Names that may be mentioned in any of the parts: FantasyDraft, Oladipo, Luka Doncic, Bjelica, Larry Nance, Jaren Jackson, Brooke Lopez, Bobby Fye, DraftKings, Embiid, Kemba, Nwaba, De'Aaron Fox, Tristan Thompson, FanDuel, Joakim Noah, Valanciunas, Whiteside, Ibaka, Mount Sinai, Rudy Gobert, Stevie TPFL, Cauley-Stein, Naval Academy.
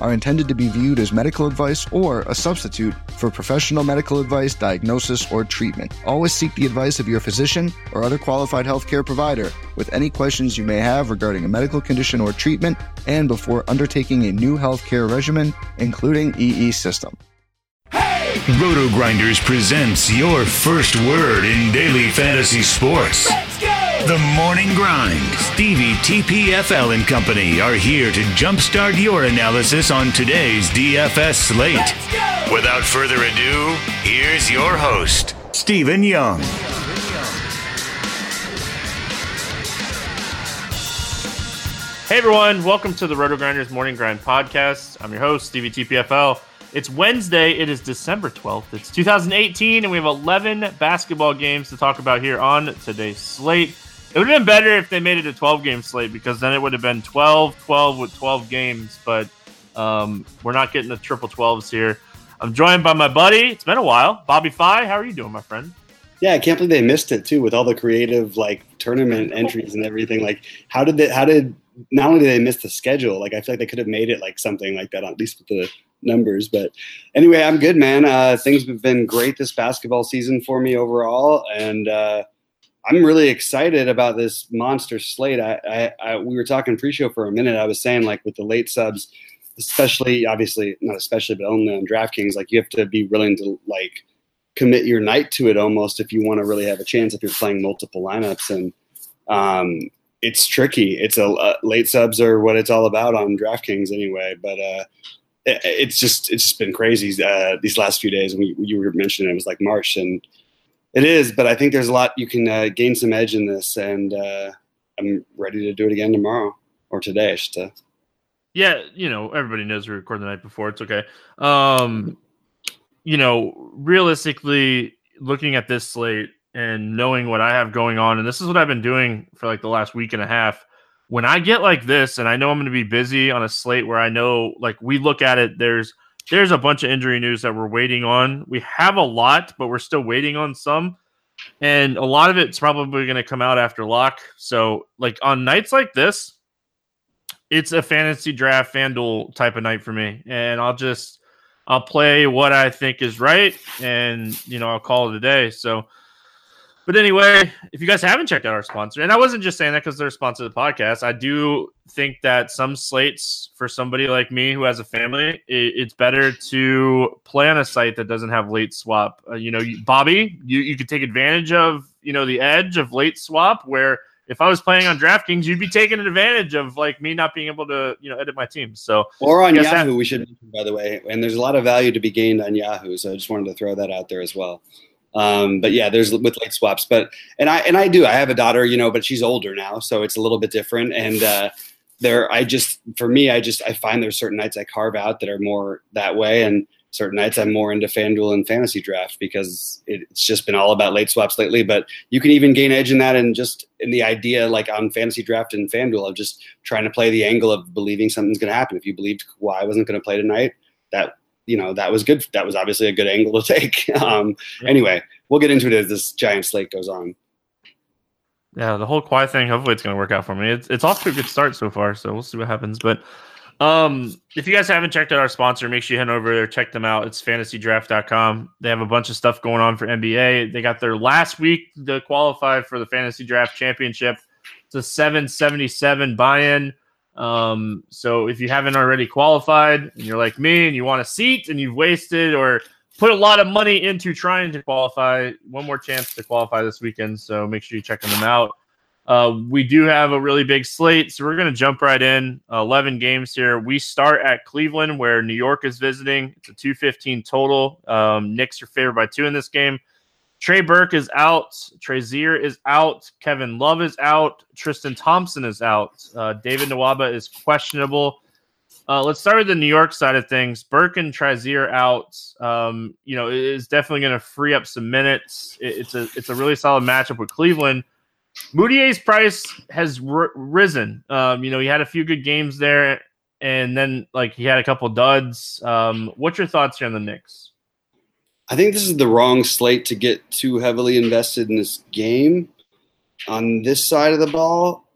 are intended to be viewed as medical advice or a substitute for professional medical advice, diagnosis, or treatment. Always seek the advice of your physician or other qualified healthcare provider with any questions you may have regarding a medical condition or treatment and before undertaking a new healthcare regimen, including EE System. Roto Grinders presents your first word in daily fantasy sports. Let's go! The Morning Grind. Stevie TPFL and company are here to jumpstart your analysis on today's DFS slate. Let's go! Without further ado, here's your host, Stephen Young. Hey everyone, welcome to the Roto Grinders Morning Grind podcast. I'm your host, Stevie TPFL. It's Wednesday. It is December 12th. It's 2018, and we have 11 basketball games to talk about here on today's slate. It would have been better if they made it a 12-game slate because then it would have been 12-12 with 12 games, but we're not getting the triple 12s here. I'm joined by my buddy. It's been a while. Bobby Fye, how are you doing, my friend? Yeah, I can't believe they missed it, too, with all the creative, tournament entries and everything. Not only did they miss the schedule, I feel like they could have made it, something like that, at least with the numbers. But anyway, I'm good, man. Things have been great this basketball season for me overall, and I'm really excited about this monster slate. We were talking pre-show for a minute. I was saying with the late subs, not especially, but only on DraftKings, you have to be willing to commit your night to it almost if you want to really have a chance if you're playing multiple lineups. And it's tricky. It's late subs are what it's all about on DraftKings anyway, but it's just been crazy these last few days. You were mentioning it was March, and it is. But I think there's a lot you can gain some edge in this, and I'm ready to do it again tomorrow or today. Yeah, everybody knows we record the night before. It's okay. Realistically, looking at this slate and knowing what I have going on, and this is what I've been doing for the last week and a half. When I get this, and I know I'm going to be busy on a slate where I know, we look at it, there's a bunch of injury news that we're waiting on. We have a lot, but we're still waiting on some. And a lot of it's probably going to come out after lock. So, on nights like this, it's a fantasy draft, FanDuel type of night for me. And I'll play what I think is right, and, I'll call it a day. So, but anyway, if you guys haven't checked out our sponsor, and I wasn't just saying that because they're a sponsor of the podcast, I do think that some slates for somebody like me who has a family, it's better to play on a site that doesn't have late swap. Bobby, you could take advantage of the edge of late swap where if I was playing on DraftKings, you'd be taking advantage of like me not being able to, you know, edit my team. So or on Yahoo, we should mention, by the way, and there's a lot of value to be gained on Yahoo. So I just wanted to throw that out there as well. But yeah, there's with late swaps. But I have a daughter, you know, but she's older now, so it's a little bit different. And I find there's certain nights I carve out that are more that way, and certain nights I'm more into FanDuel and Fantasy Draft because it's just been all about late swaps lately. But you can even gain edge in that, and just in the idea, like on Fantasy Draft and FanDuel, of just trying to play the angle of believing something's going to happen. If you believed Kawhi wasn't going to play tonight, that was good. That was obviously a good angle to take. Anyway, we'll get into it as this giant slate goes on. Yeah, the whole Kawhi thing, hopefully it's going to work out for me. It's off to a good start so far, so we'll see what happens. But if you guys haven't checked out our sponsor, make sure you head over there, check them out. It's FantasyDraft.com. They have a bunch of stuff going on for NBA. They got their last week to qualify for the Fantasy Draft Championship. It's a $7.77 buy-in. So if you haven't already qualified and you're like me and you want a seat and you've wasted or put a lot of money into trying to qualify, one more chance to qualify this weekend. So make sure you check them out. We do have a really big slate, so we're going to jump right in. 11 games here. We start at Cleveland, where New York is visiting. It's a 215 total. Knicks are favored by 2 in this game. Trey Burke is out. Trazier is out. Kevin Love is out. Tristan Thompson is out. David Nwaba is questionable. Let's start with the New York side of things. Burke and Trazier out. Is definitely going to free up some minutes. It's a really solid matchup with Cleveland. Moutier's price has risen. He had a few good games there, and then he had a couple duds. What's your thoughts here on the Knicks? I think this is the wrong slate to get too heavily invested in this game. On this side of the ball,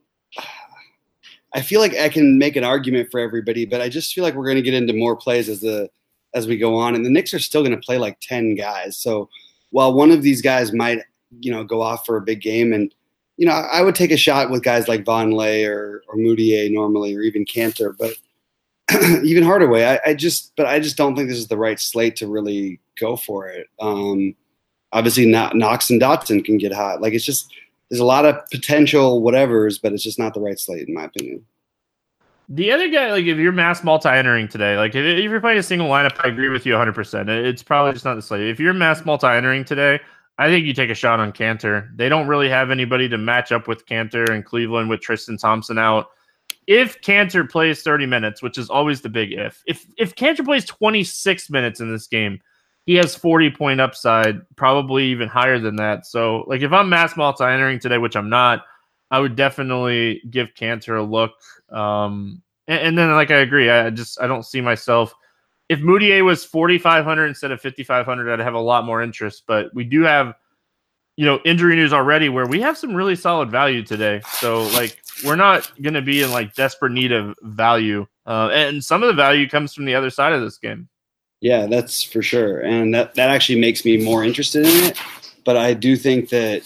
I feel like I can make an argument for everybody, but I just feel like we're going to get into more plays as we go on. And the Knicks are still going to play 10 guys. So while one of these guys might, go off for a big game, and I would take a shot with guys like Vonleh or Moutier normally, or even Cantor, but even Hardaway. I just don't think this is the right slate to really go for it. Obviously, not Knox and Dotson can get hot. It's just there's a lot of potential whatevers, but it's just not the right slate in my opinion. The other guy, if you're mass multi-entering today, if you're playing a single lineup, I agree with you 100%. It's probably just not the slate. If you're mass multi-entering today, I think you take a shot on Cantor. They don't really have anybody to match up with Cantor in Cleveland with Tristan Thompson out. If Cantor plays 30 minutes, which is always the big if Cantor plays 26 minutes in this game, he has 40-point upside, probably even higher than that. So, if I'm mass multi-entering today, which I'm not, I would definitely give Cantor a look. And then I agree. I don't see myself. If Moutier was 4,500 instead of 5,500, I'd have a lot more interest. But we do have, injury news already where we have some really solid value today. So, we're not going to be in, desperate need of value. And some of the value comes from the other side of this game. Yeah, that's for sure. And that actually makes me more interested in it. But I do think that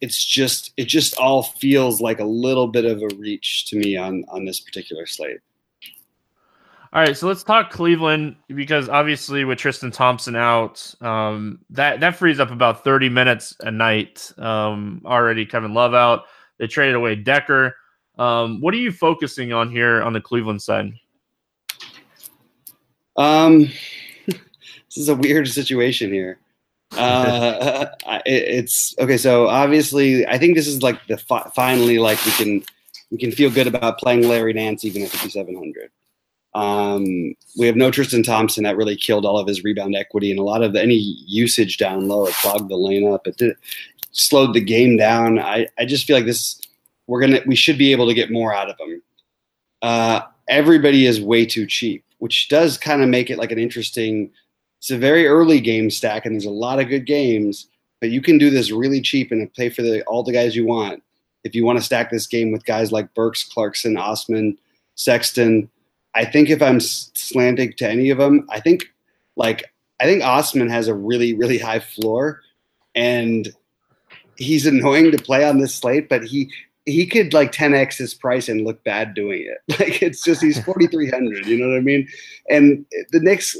it just all feels like a little bit of a reach to me on this particular slate. All right, so let's talk Cleveland, because obviously with Tristan Thompson out, that frees up about 30 minutes a night already. Kevin Love out. They traded away Decker. What are you focusing on here on the Cleveland side? This is a weird situation here. It's okay. So obviously I think this is finally we can feel good about playing Larry Nance, even at 5,700. We have no Tristan Thompson. That really killed all of his rebound equity, and a lot of any usage down low. It clogged the lane up. It slowed the game down. I just feel like we should be able to get more out of him. Everybody is way too cheap, which does kind of make it an interesting – it's a very early game stack, and there's a lot of good games, but you can do this really cheap and play for all the guys you want. If you want to stack this game with guys like Burks, Clarkson, Osman, Sexton, I think if I'm slanting to any of them, I think Osman has a really, really high floor, and he's annoying to play on this slate, but he could 10x his price and look bad doing it. It's just he's 4,300. You know what I mean? And the Knicks,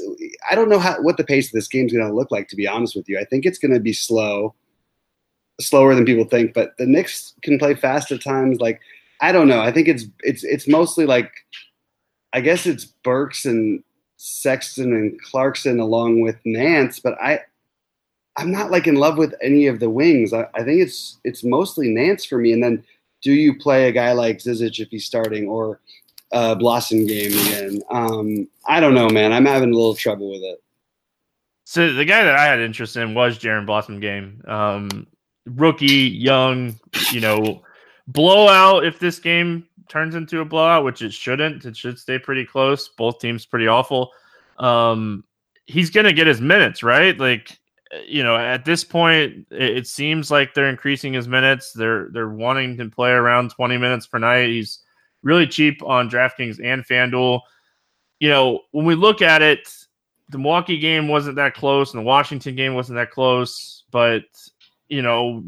I don't know what the pace of this game is going to look like. To be honest with you, I think it's going to be slow. slower than people think, but the Knicks can play fast at times. Like, I don't know. I think it's mostly like, I guess it's Burks and Sexton and Clarkson along with Nance, but I'm not like in love with any of the wings. I think it's mostly Nance for me. And then do you play a guy like Zizic if he's starting, or Blossom game again? I don't know, man. I'm having a little trouble with it. So the guy that I had interest in was Jaren Blossom game. Rookie, young, blowout. If this game turns into a blowout, which it shouldn't, it should stay pretty close. Both teams pretty awful. He's going to get his minutes, right? Like, at this point, it seems like they're increasing his minutes. They're wanting to play around 20 minutes per night. He's really cheap on DraftKings and FanDuel. When we look at it, the Milwaukee game wasn't that close, and the Washington game wasn't that close. But,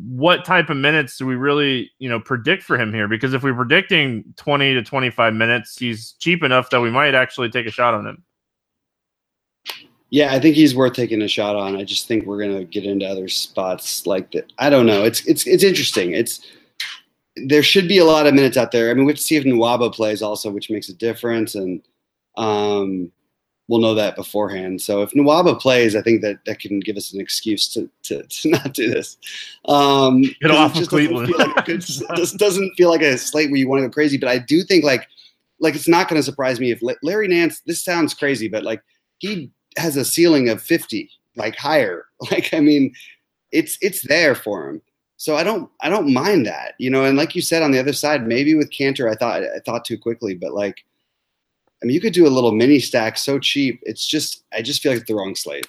what type of minutes do we really, predict for him here? Because if we're predicting 20 to 25 minutes, he's cheap enough that we might actually take a shot on him. Yeah, I think he's worth taking a shot on. I just think we're gonna get into other spots like that. I don't know. It's interesting. There should be a lot of minutes out there. I mean, we have to see if Nwaba plays also, which makes a difference, and we'll know that beforehand. So if Nwaba plays, I think that can give us an excuse to not do this. Get off of Cleveland. This doesn't feel like a slate where you want to go crazy, but I do think like it's not going to surprise me if Larry Nance. This sounds crazy, but like he has a ceiling of 50, like higher. Like, I mean, it's there for him. So I don't mind that, and like you said, on the other side, maybe with Cantor, I thought too quickly, but like, I mean, you could do a little mini stack so cheap. It's just, I just feel like it's the wrong slate.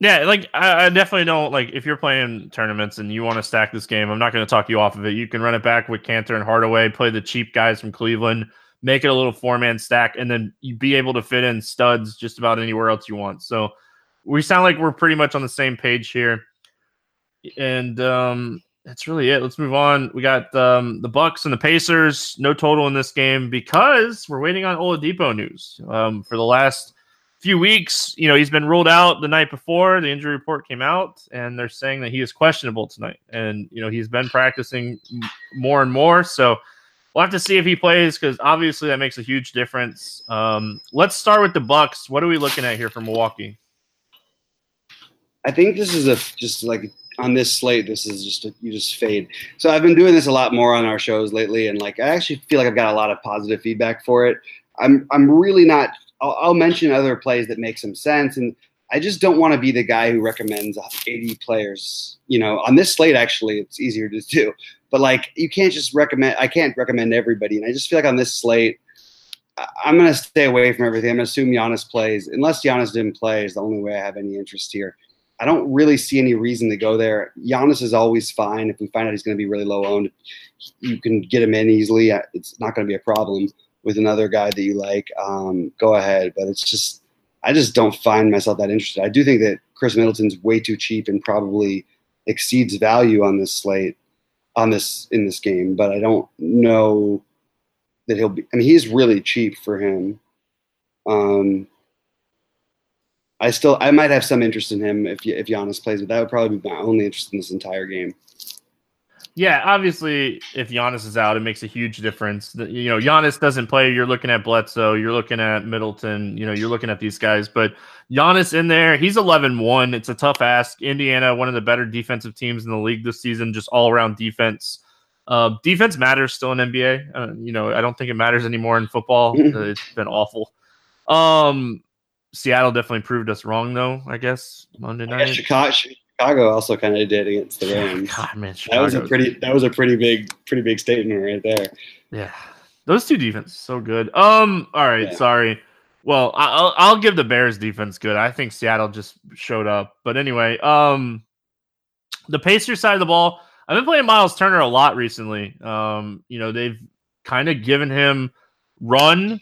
Yeah. Like I definitely don't like, if you're playing tournaments and you want to stack this game, I'm not going to talk you off of it. You can run it back with Cantor and Hardaway, play the cheap guys from Cleveland, make it a little 4-man stack, and then you'd be able to fit in studs just about anywhere else you want. So we sound like we're pretty much on the same page here. And that's really it. Let's move on. We got the Bucks and the Pacers. No total in this game because we're waiting on Oladipo news. For the last few weeks, he's been ruled out the night before. The injury report came out, and they're saying that he is questionable tonight. And, he's been practicing more and more, so we'll have to see if he plays, because obviously that makes a huge difference. Let's start with the Bucks. What are we looking at here for Milwaukee? I think this is just like on this slate, this is just you just fade. So I've been doing this a lot more on our shows lately, and like I actually feel like I've got a lot of positive feedback for it. I'm really not. I'll mention other plays that make some sense, and I just don't want to be the guy who recommends 80 players. On this slate, actually, it's easier to do. But like, you can't just recommend. I can't recommend everybody, and I just feel like on this slate, I'm gonna stay away from everything. I'm gonna assume Giannis plays, unless Giannis didn't play. Is the only way I have any interest here. I don't really see any reason to go there. Giannis is always fine. If we find out he's gonna be really low owned, you can get him in easily. It's not gonna be a problem with another guy that you like. Go ahead, but it's just I just don't find myself that interested. I do think that Chris Middleton's way too cheap and probably exceeds value on this slate. In this game, but I don't know that he'll be. I mean, he's really cheap for him. I might have some interest in him if Giannis plays, but that would probably be my only interest in this entire game. Yeah, obviously, if Giannis is out, it makes a huge difference. Giannis doesn't play. You're looking at Bledsoe. You're looking at Middleton. You're looking at these guys. But Giannis in there, he's 11-1. It's a tough ask. Indiana, one of the better defensive teams in the league this season, just all-around defense. Defense matters still in NBA. I don't think it matters anymore in football. It's been awful. Seattle definitely proved us wrong, though, I guess, Monday night. Chicago also kind of did against the Rams. God, man, that was a pretty big statement right there. Yeah, those two defenses so good. All right, yeah. Sorry. Well, I'll give the Bears defense good. I think Seattle just showed up. But anyway, the Pacers side of the ball. I've been playing Miles Turner a lot recently. They've kind of given him run.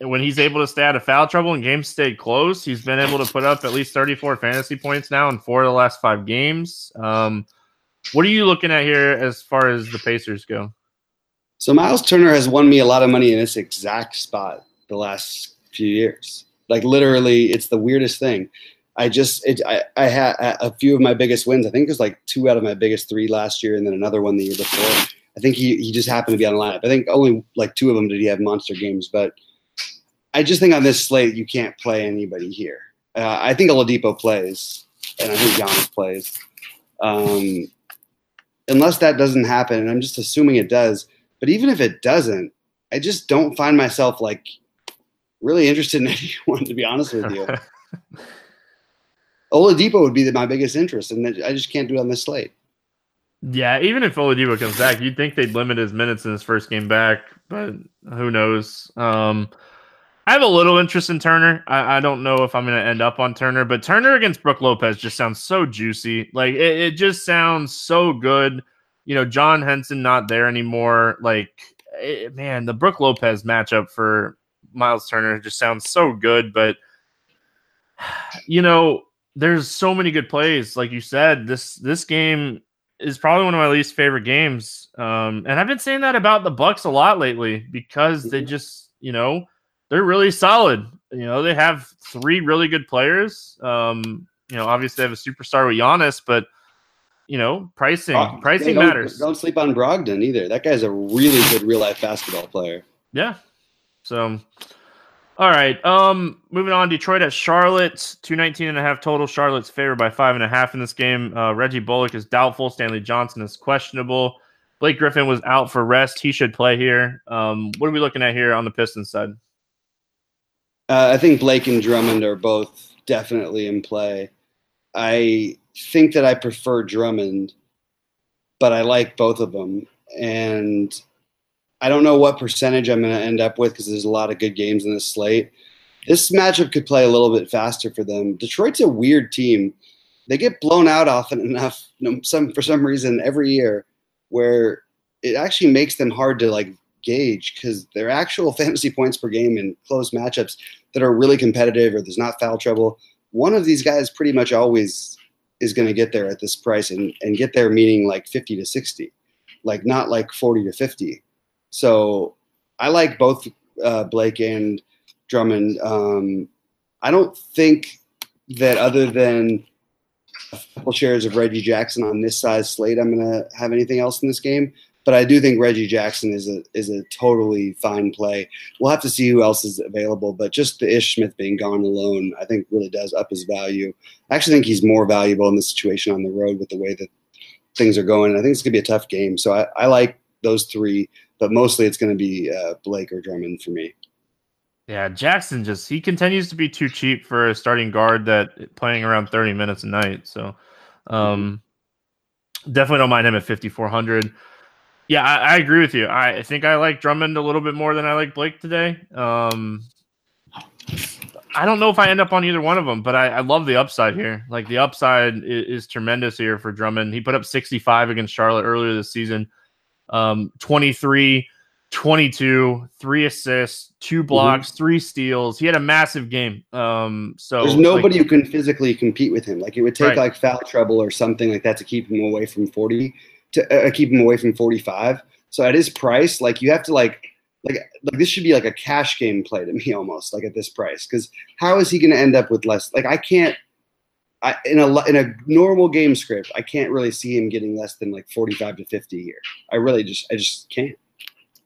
When he's able to stay out of foul trouble and games stayed close, he's been able to put up at least 34 fantasy points now in 4 of the last 5 games. What are you looking at here as far as the Pacers go? So Miles Turner has won me a lot of money in this exact spot the last few years. Like, literally, it's the weirdest thing. I had a few of my biggest wins. I think it was like 2 out of my biggest 3 last year, and then another one the year before. I think he just happened to be on the lineup. I think only like 2 of them did he have monster games, but I just think on this slate you can't play anybody here. I think Oladipo plays, and I think Giannis plays. Unless that doesn't happen, and I'm just assuming it does. But even if it doesn't, I just don't find myself like really interested in anyone, to be honest with you. Oladipo would be my biggest interest, and I just can't do it on this slate. Yeah, even if Oladipo comes back, you'd think they'd limit his minutes in his first game back, but who knows? I have a little interest in Turner. I don't know if I'm going to end up on Turner, but Turner against Brooke Lopez just sounds so juicy. Like, it just sounds so good. You know, John Henson not there anymore. Like, man, the Brooke Lopez matchup for Miles Turner just sounds so good. But, you know, there's so many good plays. Like you said, this game is probably one of my least favorite games. And I've been saying that about the Bucks a lot lately because they just, you know, they're really solid. You know, they have 3 really good players. You know, obviously they have a superstar with Giannis, but, you know, pricing matters. Don't sleep on Brogdon either. That guy's a really good real-life basketball player. Yeah. So, all right. Moving on, Detroit at Charlotte, 219.5 total. Charlotte's favored by 5.5 in this game. Reggie Bullock is doubtful. Stanley Johnson is questionable. Blake Griffin was out for rest. He should play here. What are we looking at here on the Pistons side? I think Blake and Drummond are both definitely in play. I think that I prefer Drummond, but I like both of them. And I don't know what percentage I'm going to end up with because there's a lot of good games in this slate. This matchup could play a little bit faster for them. Detroit's a weird team. They get blown out often enough, for some reason, every year, where it actually makes them hard to like gauge because their actual fantasy points per game in close matchups that are really competitive or there's not foul trouble, one of these guys pretty much always is going to get there at this price and get there meaning like 50 to 60, like not like 40 to 50. So I like both Blake and Drummond. I don't think that other than a couple shares of Reggie Jackson on this size slate, I'm going to have anything else in this game. But I do think Reggie Jackson is a totally fine play. We'll have to see who else is available, but just the Ish Smith being gone alone, I think really does up his value. I actually think he's more valuable in this situation on the road with the way that things are going. And I think it's going to be a tough game. So I like those 3, but mostly it's going to be Blake or Drummond for me. Yeah, Jackson he continues to be too cheap for a starting guard that playing around 30 minutes a night. So definitely don't mind him at 5,400. Yeah, I agree with you. I think I like Drummond a little bit more than I like Blake today. I don't know if I end up on either one of them, but I love the upside here. Like, the upside is tremendous here for Drummond. He put up 65 against Charlotte earlier this season. 23, 22, 3 assists, 2 blocks, 3 steals. He had a massive game. So there's nobody who can physically compete with him. Like, it would take like foul trouble or something like that to keep him away from 40. To keep him away from 45. So at his price, like, you have to like this should be like a cash game play to me almost, like, at this price, because how is he going to end up with less? Like, I can't in a normal game script, I can't really see him getting less than like 45 to 50 here. I just can't.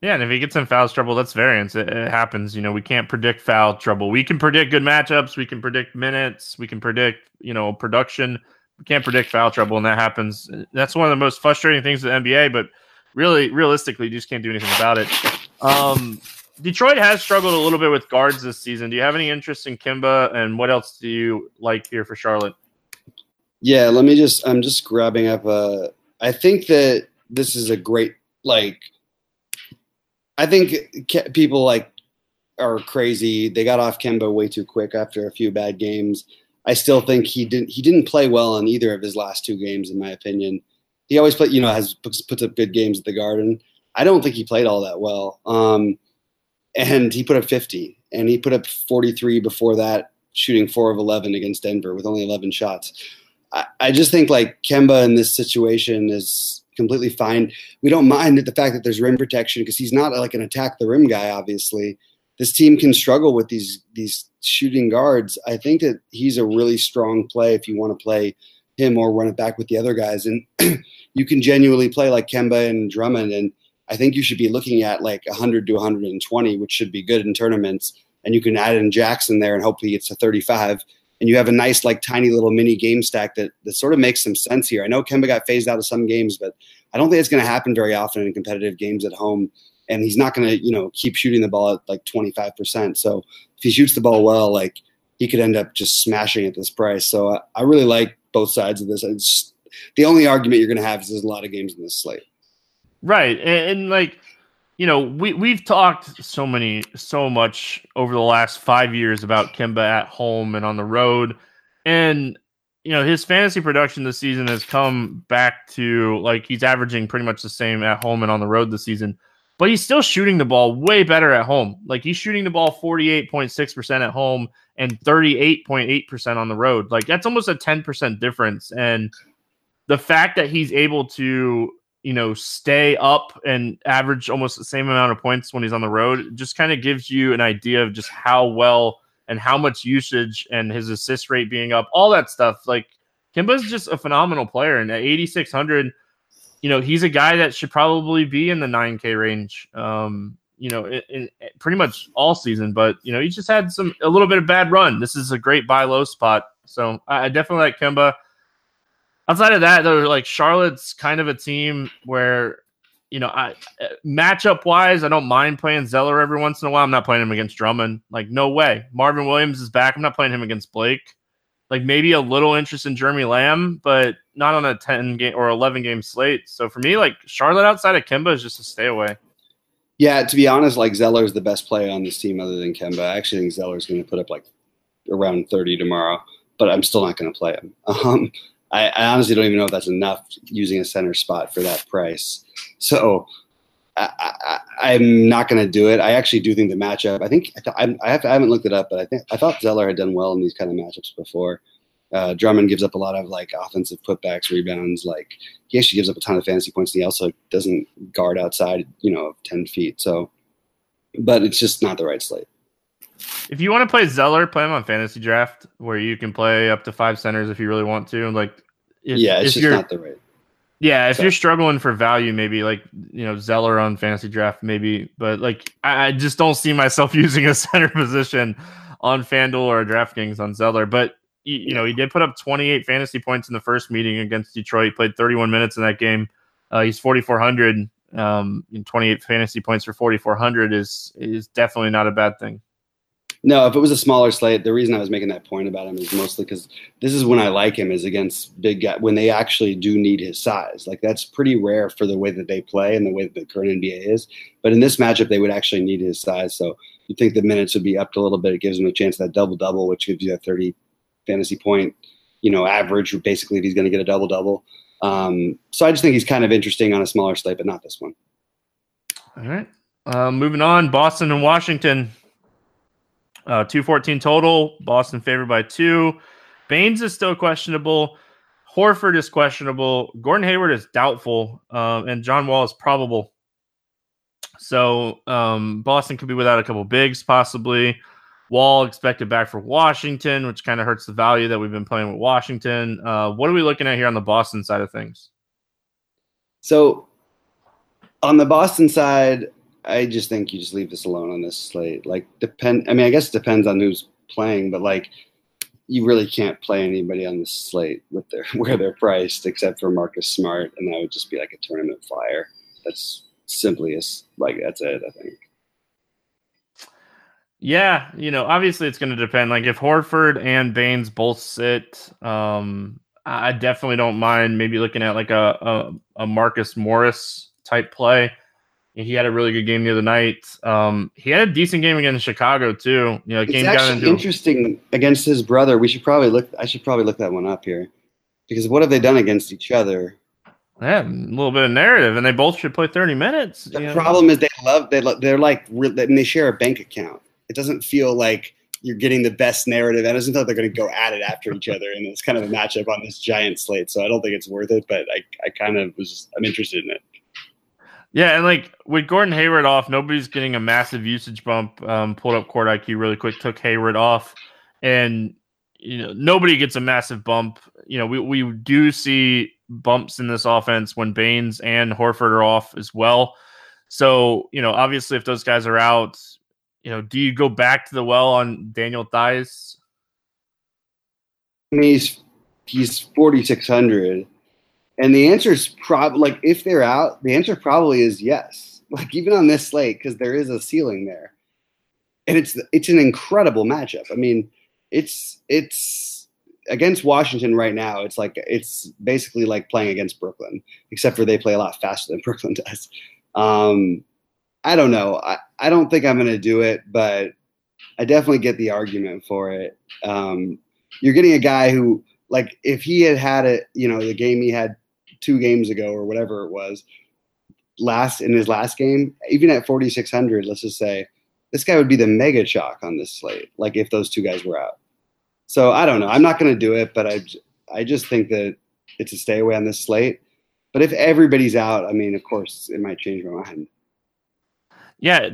Yeah, and if he gets in foul trouble, that's variance. It happens. You know, we can't predict foul trouble. We can predict good matchups. We can predict minutes. We can predict production. We can't predict foul trouble, and that happens. That's one of the most frustrating things in the NBA, but really, realistically, you just can't do anything about it. Detroit has struggled a little bit with guards this season. Do you have any interest in Kimba, and what else do you like here for Charlotte? Yeah, I'm just grabbing up I think that this is a great, like, I think people, like, are crazy. They got off Kimba way too quick after a few bad games. I still think he didn't play well on either of his last 2 games, in my opinion. He always played, puts up good games at the Garden. I don't think he played all that well. And he put up 50, and he put up 43 before that, shooting 4 of 11 against Denver with only 11 shots. I just think, like, Kemba in this situation is completely fine. We don't mind the fact that there's rim protection because he's not, like, an attack the rim guy, obviously. this team can struggle with these shooting guards. I think that he's a really strong play if you want to play him or run it back with the other guys. And you can genuinely play like Kemba and Drummond. And I think you should be looking at like 100 to 120, which should be good in tournaments. And you can add in Jackson there and hopefully it's a 35. And you have a nice, like, tiny little mini game stack that sort of makes some sense here. I know Kemba got phased out of some games, but I don't think it's going to happen very often in competitive games at home. And he's not going to, keep shooting the ball at like 25%. So if he shoots the ball well, like, he could end up just smashing at this price. So I really like both sides of this. The only argument you're going to have is there's a lot of games in this slate. Right. And like, we've talked so much over the last 5 years about Kemba at home and on the road. And, his fantasy production this season has come back to, like, he's averaging pretty much the same at home and on the road this season. But he's still shooting the ball way better at home. Like, he's shooting the ball 48.6% at home and 38.8% on the road. Like, that's almost a 10% difference. And the fact that he's able to, stay up and average almost the same amount of points when he's on the road just kind of gives you an idea of just how well and how much usage and his assist rate being up, all that stuff. Like, Kimba's just a phenomenal player. And at 8,600, he's a guy that should probably be in the 9K range, in pretty much all season. But, he just had a little bit of bad run. This is a great buy low spot. So I definitely like Kemba. Outside of that, though, like, Charlotte's kind of a team where, I matchup wise, I don't mind playing Zeller every once in a while. I'm not playing him against Drummond. Like, no way. Marvin Williams is back. I'm not playing him against Blake. Like, maybe a little interest in Jeremy Lamb, but not on a 10-game or 11-game slate. So for me, like, Charlotte outside of Kemba is just a stay away. Yeah, to be honest, like, Zeller's the best player on this team other than Kemba. I actually think Zeller's going to put up like around 30 tomorrow, but I'm still not going to play him. I honestly don't even know if that's enough using a center spot for that price. So I'm not going to do it. I actually do think the matchup. I think I haven't looked it up, but I thought Zeller had done well in these kind of matchups before. Drummond gives up a lot of like offensive putbacks, rebounds. Like, he actually gives up a ton of fantasy points, and he also doesn't guard outside, 10 feet. So, but it's just not the right slate. If you want to play Zeller, play him on Fantasy Draft, where you can play up to 5 centers if you really want to. Like, it's just not the right. Yeah, if you're struggling for value, maybe like, Zeller on Fantasy Draft, maybe. But like, I just don't see myself using a center position on FanDuel or DraftKings on Zeller. But, he did put up 28 fantasy points in the first meeting against Detroit. He played 31 minutes in that game. He's 4,400. 28 fantasy points for 4,400 is definitely not a bad thing. No, if it was a smaller slate, the reason I was making that point about him is mostly because this is when I like him, is against big guys when they actually do need his size. Like, that's pretty rare for the way that they play and the way that the current NBA is. But in this matchup, they would actually need his size. So you think the minutes would be upped a little bit. It gives him a chance at that double-double, which gives you a 30 fantasy point, average, basically, if he's going to get a double-double. So I just think he's kind of interesting on a smaller slate, but not this one. All right. Moving on, Boston and Washington. 214 total. Boston favored by 2. Baines is still questionable. Horford is questionable. Gordon Hayward is doubtful. And John Wall is probable. So Boston could be without a couple bigs, possibly. Wall expected back for Washington, which kind of hurts the value that we've been playing with Washington. What are we looking at here on the Boston side of things? So on the Boston side, I just think you just leave this alone on this slate. Like, I guess it depends on who's playing, but like, you really can't play anybody on this slate with where they're priced, except for Marcus Smart, and that would just be like a tournament flyer. That's simply that's it, I think. Yeah, obviously it's going to depend. Like, if Horford and Baines both sit, I definitely don't mind maybe looking at like a Marcus Morris type play. He had a really good game the other night. He had a decent game against Chicago too. Interesting against his brother. I should probably look that one up here, because what have they done against each other? Yeah, a little bit of narrative, and they both should play 30 minutes. The problem is they share a bank account. It doesn't feel like you're getting the best narrative. It doesn't feel like they're going to go at it after each other, and it's kind of a matchup on this giant slate. So I don't think it's worth it, but I'm interested in it. Yeah, and like with Gordon Hayward off, nobody's getting a massive usage bump. Pulled up Court IQ really quick, took Hayward off, and you know nobody gets a massive bump. You know, we do see bumps in this offense when Baines and Horford are off as well. So, you know, obviously if those guys are out, you know, do you go back to the well on Daniel Theis? I mean, he's 4,600. And the answer is probably, like, if they're out, the answer probably is yes. Like, even on this slate, because there is a ceiling there. And it's an incredible matchup. I mean, it's against Washington right now. It's like, it's basically like playing against Brooklyn, except for they play a lot faster than Brooklyn does. I don't know. I don't think I'm going to do it, but I definitely get the argument for it. You're getting a guy who, like, if he had it, you know, the game he had 2 games ago or whatever it was, in his last game, even at 4,600, let's just say, this guy would be the mega chalk on this slate, like if those 2 guys were out. So I don't know. I'm not going to do it, but I just think that it's a stay away on this slate. But if everybody's out, I mean, of course, it might change my mind. Yeah,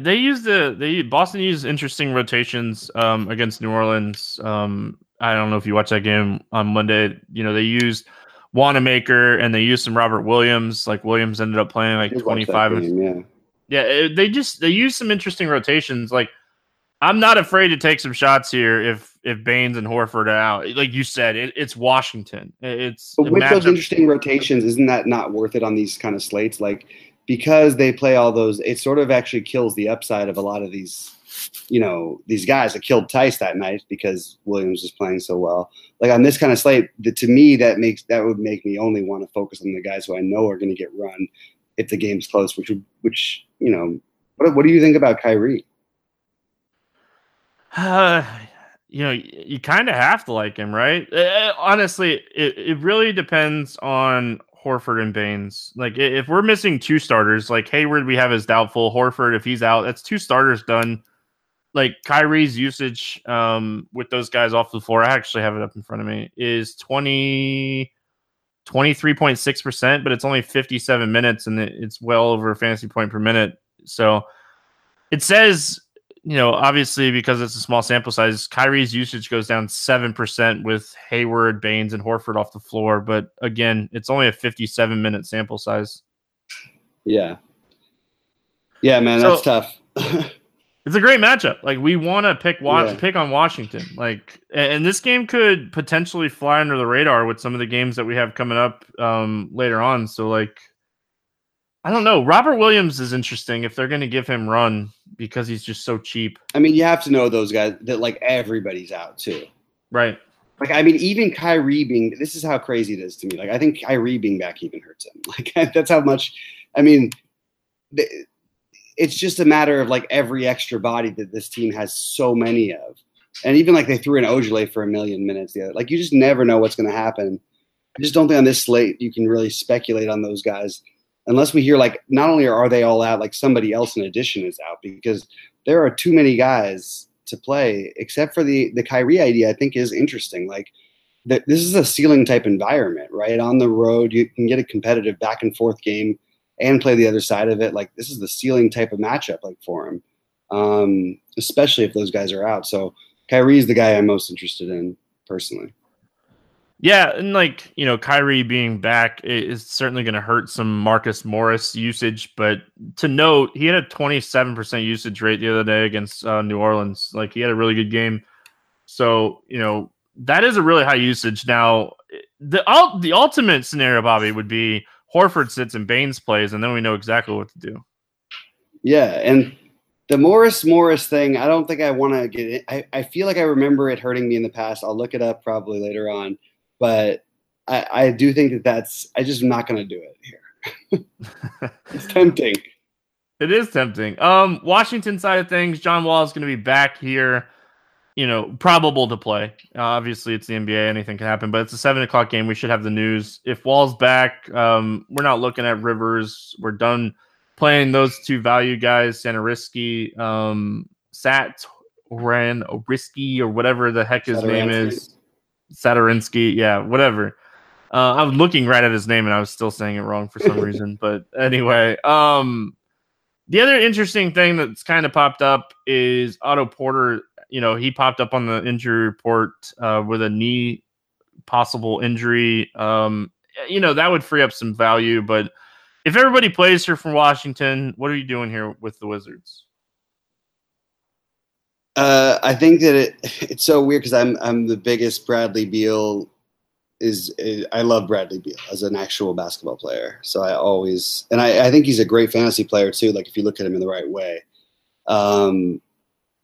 Boston used interesting rotations against New Orleans. I don't know if you watched that game on Monday. You know, they used Wanamaker and they used some Robert Williams. Like Williams ended up playing like 25. Game, they used some interesting rotations. Like I'm not afraid to take some shots here if Baines and Horford are out. Like you said, it's Washington. But with those interesting rotations, isn't that not worth it on these kind of slates? Like, because they play all those, it sort of actually kills the upside of a lot of these, you know, these guys that killed Theis that night because Williams was playing so well. Like on this kind of slate, to me, that would make me only want to focus on the guys who I know are going to get run if the game's close. Which you know, what do you think about Kyrie? You know, you kind of have to like him, right? Honestly, it really depends on Horford and Baines. Like if we're missing 2 starters, like Hayward we have is doubtful. Horford, if he's out, that's 2 starters done. Like Kyrie's usage with those guys off the floor, I actually have it up in front of me, is 23.6%, but it's only 57 minutes and it's well over fantasy point per minute. So it says, you know, obviously because it's a small sample size, Kyrie's usage goes down 7% with Hayward, Baines, and Horford off the floor. But again, it's only a 57-minute sample size. Yeah. Yeah, man, that's tough. It's a great matchup. Like we want to pick on Washington. Like, and this game could potentially fly under the radar with some of the games that we have coming up later on. So like, I don't know. Robert Williams is interesting if they're going to give him run because he's just so cheap. I mean, you have to know those guys that like everybody's out too, right? Like, I mean, even Kyrie being, this is how crazy it is to me. Like, I think Kyrie being back even hurts him. Like that's how much. I mean. It's just a matter of like every extra body that this team has so many of. And even like they threw in Ogilvy for 1 million minutes the other. Like you just never know what's going to happen. I just don't think on this slate you can really speculate on those guys unless we hear like not only are they all out, like somebody else in addition is out because there are too many guys to play except for the Kyrie idea I think is interesting. Like this is a ceiling type environment, right? On the road you can get a competitive back and forth game and play the other side of it. Like this is the ceiling type of matchup, like for him, especially if those guys are out. So Kyrie is the guy I'm most interested in personally. Yeah. And like, you know, Kyrie being back is certainly going to hurt some Marcus Morris usage, but to note, he had a 27% usage rate the other day against New Orleans. Like he had a really good game. So, you know, that is a really high usage. Now the ultimate scenario, Bobby, would be Horford sits and Baines plays, and then we know exactly what to do. Yeah, and the Morris thing, I don't think I want to get it. I feel like I remember it hurting me in the past. I'll look it up probably later on, but I do think that's – I just am not going to do it here. It's tempting. It is tempting. Washington side of things, John Wall is going to be back here, you know, probable to play. Obviously, it's the NBA. Anything can happen, but it's a 7:00 game. We should have the news. If Wall's back, we're not looking at Rivers. We're done playing those 2 value guys, Santorisky, Satoransky, or whatever the heck his name is. Satoransky, yeah, whatever. I was looking right at his name, and I was still saying it wrong for some reason. But anyway, the other interesting thing that's kind of popped up is Otto Porter. You know, he popped up on the injury report with a knee possible injury. You know, that would free up some value. But if everybody plays here from Washington, what are you doing here with the Wizards? I think that it's so weird because I'm the biggest Bradley Beal. I love Bradley Beal as an actual basketball player. So I always, and I think he's a great fantasy player too. Like if you look at him in the right way,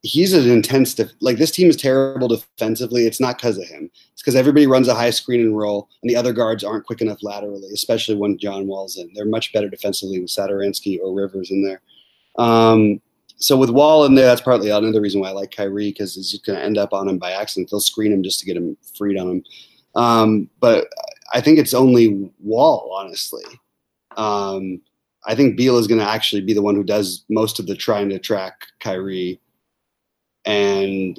he's an intense, like this team is terrible defensively. It's not because of him. It's because everybody runs a high screen and roll and the other guards aren't quick enough laterally, especially when John Wall's in. They're much better defensively with Satoransky or Rivers in there. So with Wall in there, that's partly another reason why I like Kyrie, because he's going to end up on him by accident. They'll screen him just to get him freed on him. But I think it's only Wall, honestly. I think Beal is going to actually be the one who does most of the trying to track Kyrie. And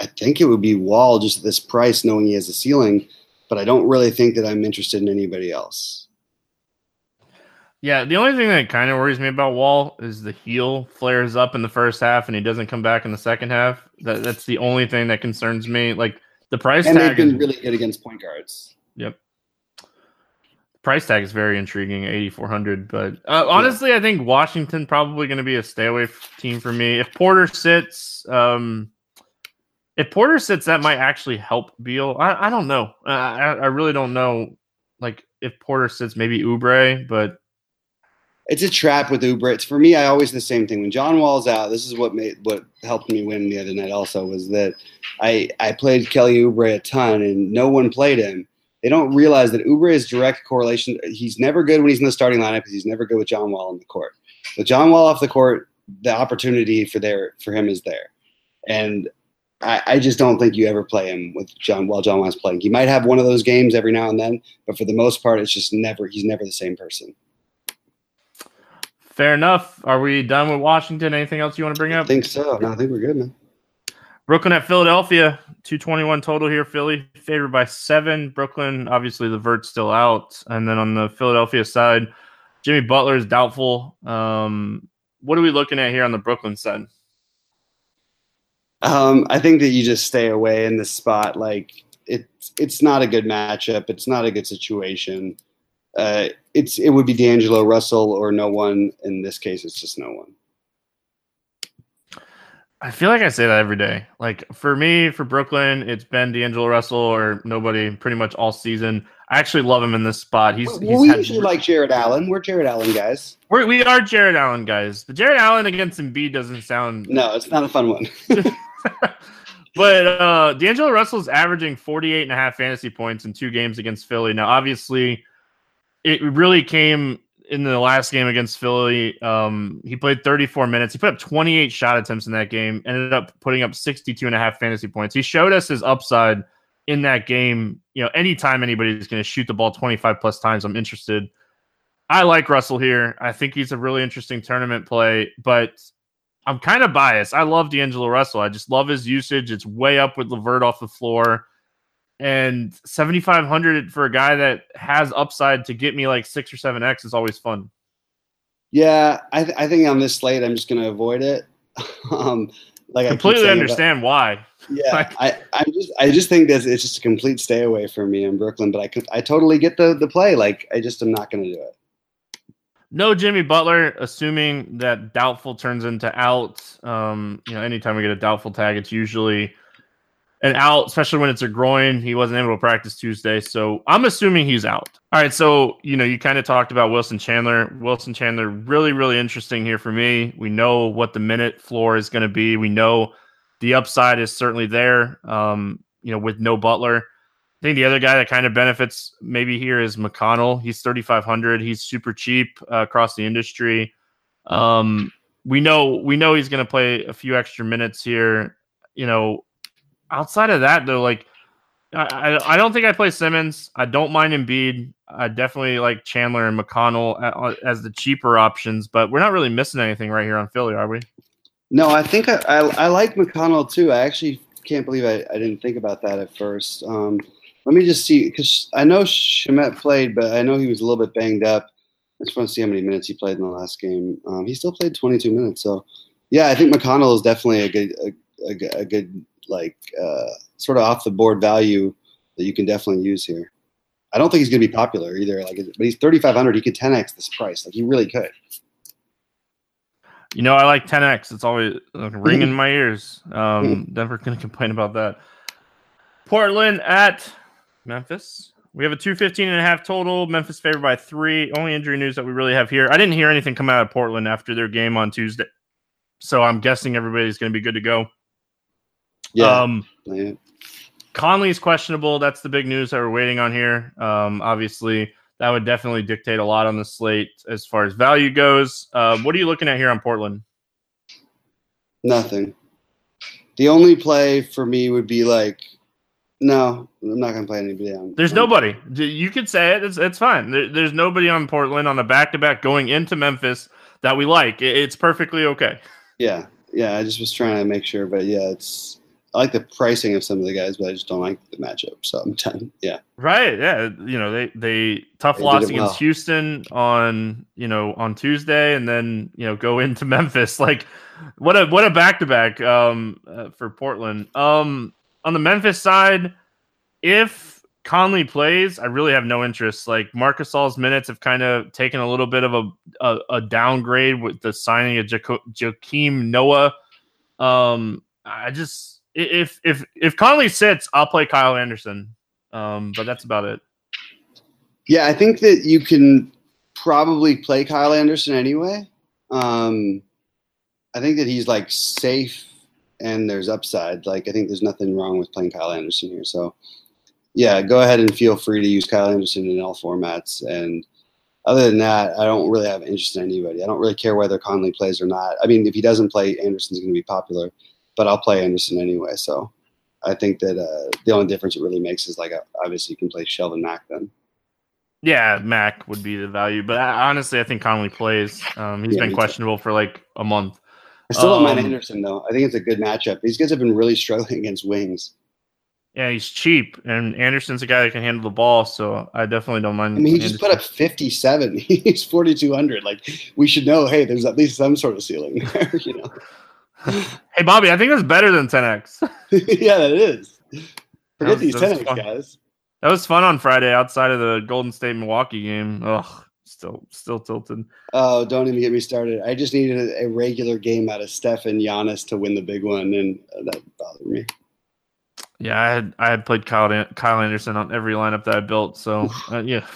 I think it would be Wall just at this price, knowing he has a ceiling. But I don't really think that I'm interested in anybody else. Yeah, the only thing that kind of worries me about Wall is the heel flares up in the first half and he doesn't come back in the second half. That's the only thing that concerns me. Like the price and tag, they've been really good against point guards. Yep. Price tag is very intriguing, 8,400. But honestly, I think Washington probably going to be a stay away team for me. If Porter sits, that might actually help Beal. I don't know. I really don't know. Like if Porter sits, maybe Oubre, but. It's a trap with Oubre. It's for me, I always the same thing. When John Wall's out, this is what helped me win the other night also, was that I played Kelly Oubre a ton and no one played him. They don't realize that Oubre is direct correlation. He's never good when he's in the starting lineup because he's never good with John Wall on the court. With John Wall off the court, the opportunity for him is there. And I just don't think you ever play him with John while John Wall's playing. He might have one of those games every now and then, but for the most part, it's just never. He's never the same person. Fair enough. Are we done with Washington? Anything else you want to bring up? I think so. No, I think we're good, man. Brooklyn at Philadelphia, 221 total here. Philly favored by 7. Brooklyn, obviously the Vert's still out. And then on the Philadelphia side, Jimmy Butler is doubtful. What are we looking at here on the Brooklyn side? I think that you just stay away in this spot. Like it's not a good matchup. It's not a good situation. It would be D'Angelo Russell or no one. In this case, it's just no one. I feel like I say that every day. Like for me, for Brooklyn, it's been D'Angelo Russell or nobody pretty much all season. I actually love him in this spot. We usually like Jared Allen. We're Jared Allen guys. We are Jared Allen guys. But Jared Allen against Embiid doesn't sound. No, it's not a fun one. But D'Angelo Russell's averaging 48.5 fantasy points in 2 games against Philly. Now, obviously. It really came in the last game against Philly. He played 34 minutes. He put up 28 shot attempts in that game, ended up putting up 62.5 fantasy points. He showed us his upside in that game. You know, anytime anybody's going to shoot the ball 25 plus times, I'm interested. I like Russell here. I think he's a really interesting tournament play, but I'm kind of biased. I love D'Angelo Russell. I just love his usage. It's way up with LeVert off the floor. And 7,500 for a guy that has upside to get me like 6 or 7x is always fun. Yeah, I think on this slate I'm just going to avoid it. Like completely I understand why. Yeah, like, I just think that it's just a complete stay away for me in Brooklyn. But I totally get the play. Like I just am not going to do it. No Jimmy Butler, assuming that doubtful turns into out. You know, anytime we get a doubtful tag, it's usually. And out, especially when it's a groin. He wasn't able to practice Tuesday, so I'm assuming he's out. All right, so, you know, you kind of talked about Wilson Chandler. Wilson Chandler, really, really interesting here for me. We know what the minute floor is going to be. We know the upside is certainly there, you know, with no Butler. I think the other guy that kind of benefits maybe here is McConnell. He's 3,500. He's super cheap across the industry. We know he's going to play a few extra minutes here, you know. Outside of that, though, like I don't think I play Simmons. I don't mind Embiid. I definitely like Chandler and McConnell as the cheaper options, but we're not really missing anything right here on Philly, are we? No, I think I like McConnell, too. I actually can't believe I didn't think about that at first. Let me just see, because I know Shemet played, but I know he was a little bit banged up. I just want to see how many minutes he played in the last game. He still played 22 minutes. So, yeah, I think McConnell is definitely a good sort of off-the-board value that you can definitely use here. I don't think he's going to be popular either. Like, but he's 3,500. He could 10x this price. Like, he really could. You know, I like 10x. It's always like a ring in my ears. Never going to complain about that. Portland at Memphis. We have a 215.5 total. Memphis favored by 3. Only injury news that we really have here. I didn't hear anything come out of Portland after their game on Tuesday, so I'm guessing everybody's going to be good to go. Yeah. Conley's questionable. That's the big news that we're waiting on here. Obviously, that would definitely dictate a lot on the slate as far as value goes. What are you looking at here on Portland? Nothing. The only play for me would be like, no, I'm not going to play anybody on. There's nobody. You could say it. It's fine. There's nobody on Portland on a back-to-back going into Memphis that we like. It's perfectly okay. Yeah. Yeah, I just was trying to make sure. But, yeah, it's – I like the pricing of some of the guys, but I just don't like the matchup. So, I'm done. Yeah. Right, yeah. You know, they tough loss against Houston on Tuesday and then, you know, go into Memphis. Like, what a back-to-back for Portland. On the Memphis side, if Conley plays, I really have no interest. Like, Marc Gasol's minutes have kind of taken a little bit of a downgrade with the signing of Joakim Noah. I just if Conley sits, I'll play Kyle Anderson. But that's about it. Yeah, I think that you can probably play Kyle Anderson anyway. I think that he's like safe. And there's upside. Like, I think there's nothing wrong with playing Kyle Anderson here. So, yeah, go ahead and feel free to use Kyle Anderson in all formats. And other than that, I don't really have interest in anybody. I don't really care whether Conley plays or not. I mean, if he doesn't play, Anderson's going to be popular. But I'll play Anderson anyway. So I think that the only difference it really makes is, like, obviously you can play Sheldon Mack then. Yeah, Mack would be the value. But honestly, I think Conley plays. He's been questionable for, like, a month. I still don't mind Anderson, though. I think it's a good matchup. These guys have been really struggling against wings. Yeah, he's cheap, and Anderson's a guy that can handle the ball, so I definitely don't mind. I mean, he just put up 57. He's 4,200. Like, we should know, hey, there's at least some sort of ceiling there, you know. Hey, Bobby, I think that's better than 10X. Yeah, that is. Forget these 10X guys. That was fun on Friday outside of the Golden State-Milwaukee game. Ugh. Still tilted. Oh, don't even get me started. I just needed a regular game out of Steph and Giannis to win the big one, and that bothered me. Yeah, I had played Kyle Anderson on every lineup that I built. So yeah.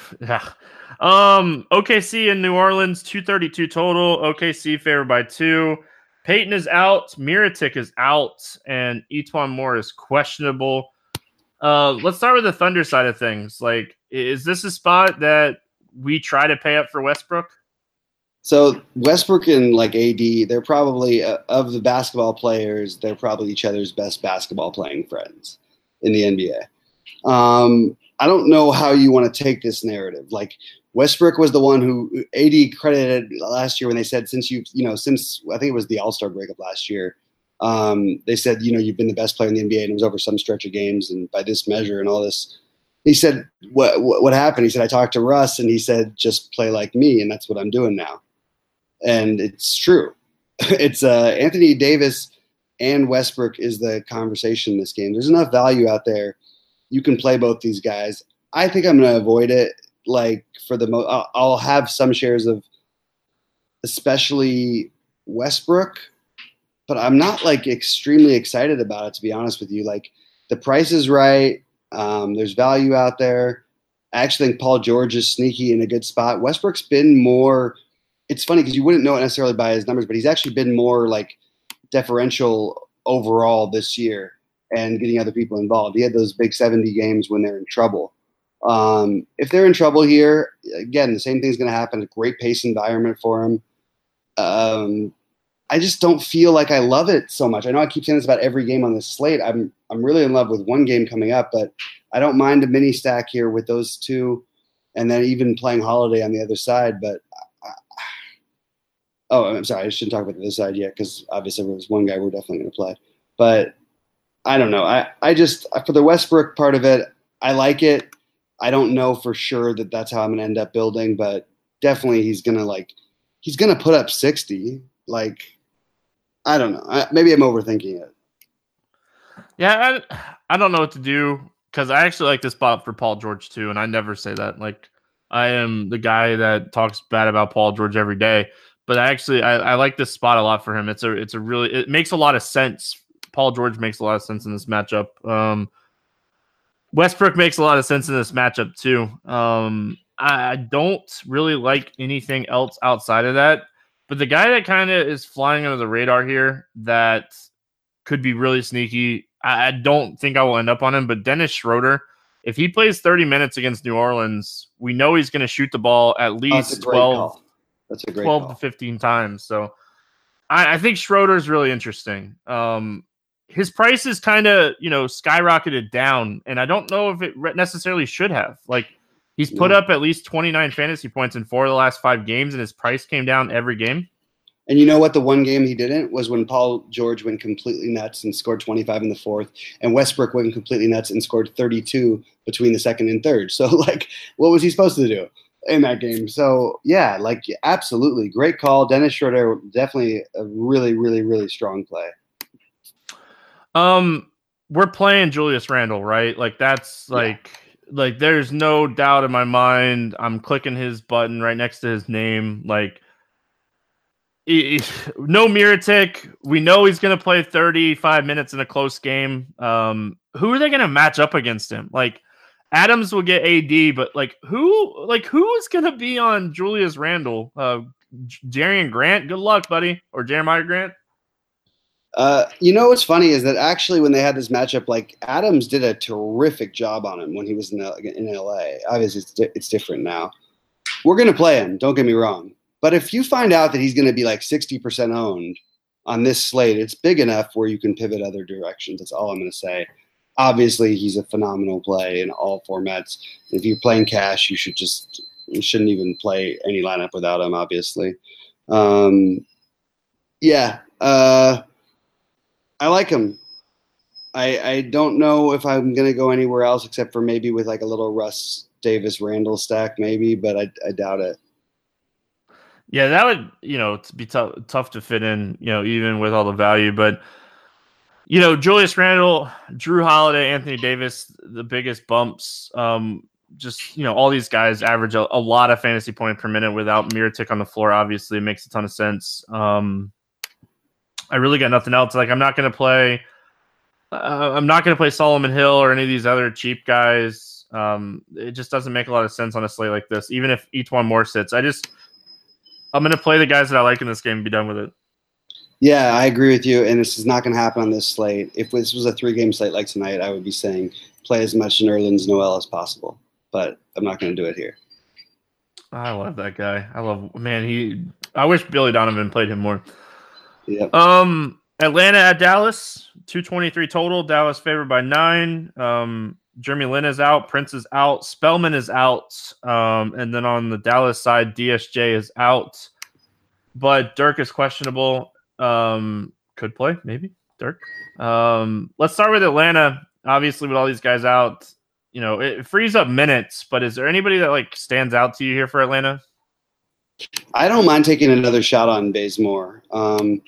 OKC in New Orleans, 232 total. OKC favored by 2. Peyton is out. Mirotic is out, and Etuan Moore is questionable. Let's start with the Thunder side of things. Like, is this a spot that we try to pay up for Westbrook? So Westbrook and like AD, they're probably of the basketball players, they're probably each other's best basketball playing friends in the NBA. I don't know how you want to take this narrative. Like, Westbrook was the one who AD credited last year when they said, since I think it was the All-Star breakup last year, they said, you know, you've been the best player in the NBA, and it was over some stretch of games and by this measure and all this. He said, what happened? He said, I talked to Russ, and he said, just play like me, and that's what I'm doing now. And it's true. It's Anthony Davis and Westbrook is the conversation this game. There's enough value out there. You can play both these guys. I think I'm going to avoid it. Like, for the most, I'll have some shares of especially Westbrook, but I'm not, like, extremely excited about it, to be honest with you. Like, the price is right. There's value out there. I actually think Paul George is sneaky in a good spot. Westbrook's been more – it's funny because you wouldn't know it necessarily by his numbers, but he's actually been more, like, deferential overall this year and getting other people involved. He had those big 70 games when they're in trouble. If they're in trouble here, again, the same thing's going to happen. A great pace environment for him. I just don't feel like I love it so much. I know I keep saying this about every game on this slate. I'm really in love with one game coming up, but I don't mind a mini stack here with those two, and then even playing Holiday on the other side. But I'm sorry, I shouldn't talk about the other side yet because obviously there's one guy we're definitely going to play. But I don't know. I just for the Westbrook part of it, I like it. I don't know for sure that that's how I'm going to end up building, but definitely he's going to put up 60. Like, I don't know. Maybe I'm overthinking it. Yeah, I don't know what to do because I actually like this spot for Paul George too, and I never say that. Like, I am the guy that talks bad about Paul George every day, but I like this spot a lot for him. It makes a lot of sense. Paul George makes a lot of sense in this matchup. Westbrook makes a lot of sense in this matchup too. I don't really like anything else outside of that. But the guy that kind of is flying under the radar here that could be really sneaky, I don't think I will end up on him, but Dennis Schroeder, if he plays 30 minutes against New Orleans, we know he's going to shoot the ball at least 12 to 15 times. So I think Schroeder's really interesting. His price is kind of, skyrocketed down, and I don't know if it necessarily should have. Like, he's put up at least 29 fantasy points in 4 of the last 5 games, and his price came down every game. And you know what? The one game he didn't was when Paul George went completely nuts and scored 25 in the fourth, and Westbrook went completely nuts and scored 32 between the second and third. So, what was he supposed to do in that game? So, yeah, absolutely. Great call. Dennis Schroeder, definitely a really, really, really strong play. We're playing Julius Randle, right? There's no doubt in my mind. I'm clicking his button right next to his name. No Mirotic. We know he's going to play 35 minutes in a close game. Who are they going to match up against him? Adams will get AD, but who is going to be on Julius Randle? Jerrion Grant. Good luck, buddy. Or Jeremiah Grant. What's funny is that actually when they had this matchup, Adams did a terrific job on him when he was in LA. Obviously, it's different now. We're going to play him. Don't get me wrong. But if you find out that he's going to be 60% owned on this slate, it's big enough where you can pivot other directions. That's all I'm going to say. Obviously, he's a phenomenal play in all formats. If you're playing cash, you shouldn't even play any lineup without him, obviously. I like him. I don't know if I'm going to go anywhere else except for maybe with a little Russ Davis Randall stack maybe, but I doubt it. Yeah, that would be tough to fit in, even with all the value. But Julius Randle, Drew Holiday, Anthony Davis, the biggest bumps. All these guys average a lot of fantasy point per minute without Mirotic on the floor. Obviously, it makes a ton of sense. I really got nothing else. I'm not going to play Solomon Hill or any of these other cheap guys. It just doesn't make a lot of sense on a slate like this, even if Etuan Moore sits. I'm going to play the guys that I like in this game and be done with it. Yeah, I agree with you, and this is not going to happen on this slate. If this was a 3-game slate like tonight, I would be saying play as much Nerlens Noel as possible, but I'm not going to do it here. I love that guy. I wish Billy Donovan played him more. Yep. Atlanta at Dallas, 223 total. Dallas favored by 9. Jeremy Lin is out. Prince is out. Spellman is out. And then on the Dallas side, DSJ is out. But Dirk is questionable. Could play, maybe. Dirk. Let's start with Atlanta. Obviously, with all these guys out, it frees up minutes. But is there anybody that, stands out to you here for Atlanta? I don't mind taking another shot on Bazemore. I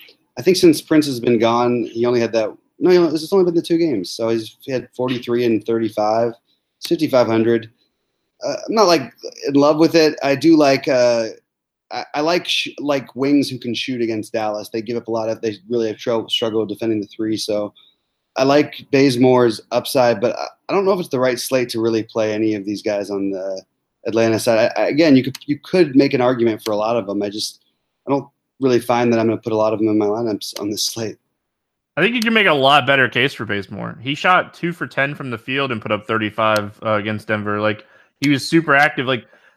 think since Prince has been gone, he only had that. No, it's only been the 2 games. So he had 43 and 35, 5,500. I'm not in love with it. I do I like wings who can shoot against Dallas. They give up a lot of. They really have struggled defending the 3. So I like Bazemore's upside, but I don't know if it's the right slate to really play any of these guys on the Atlanta side. You could make an argument for a lot of them. I don't really find that I'm going to put a lot of them in my lineups on this slate. I think you can make a lot better case for Bazemore. He shot 2 for 10 from the field and put up 35 against Denver. He was super active.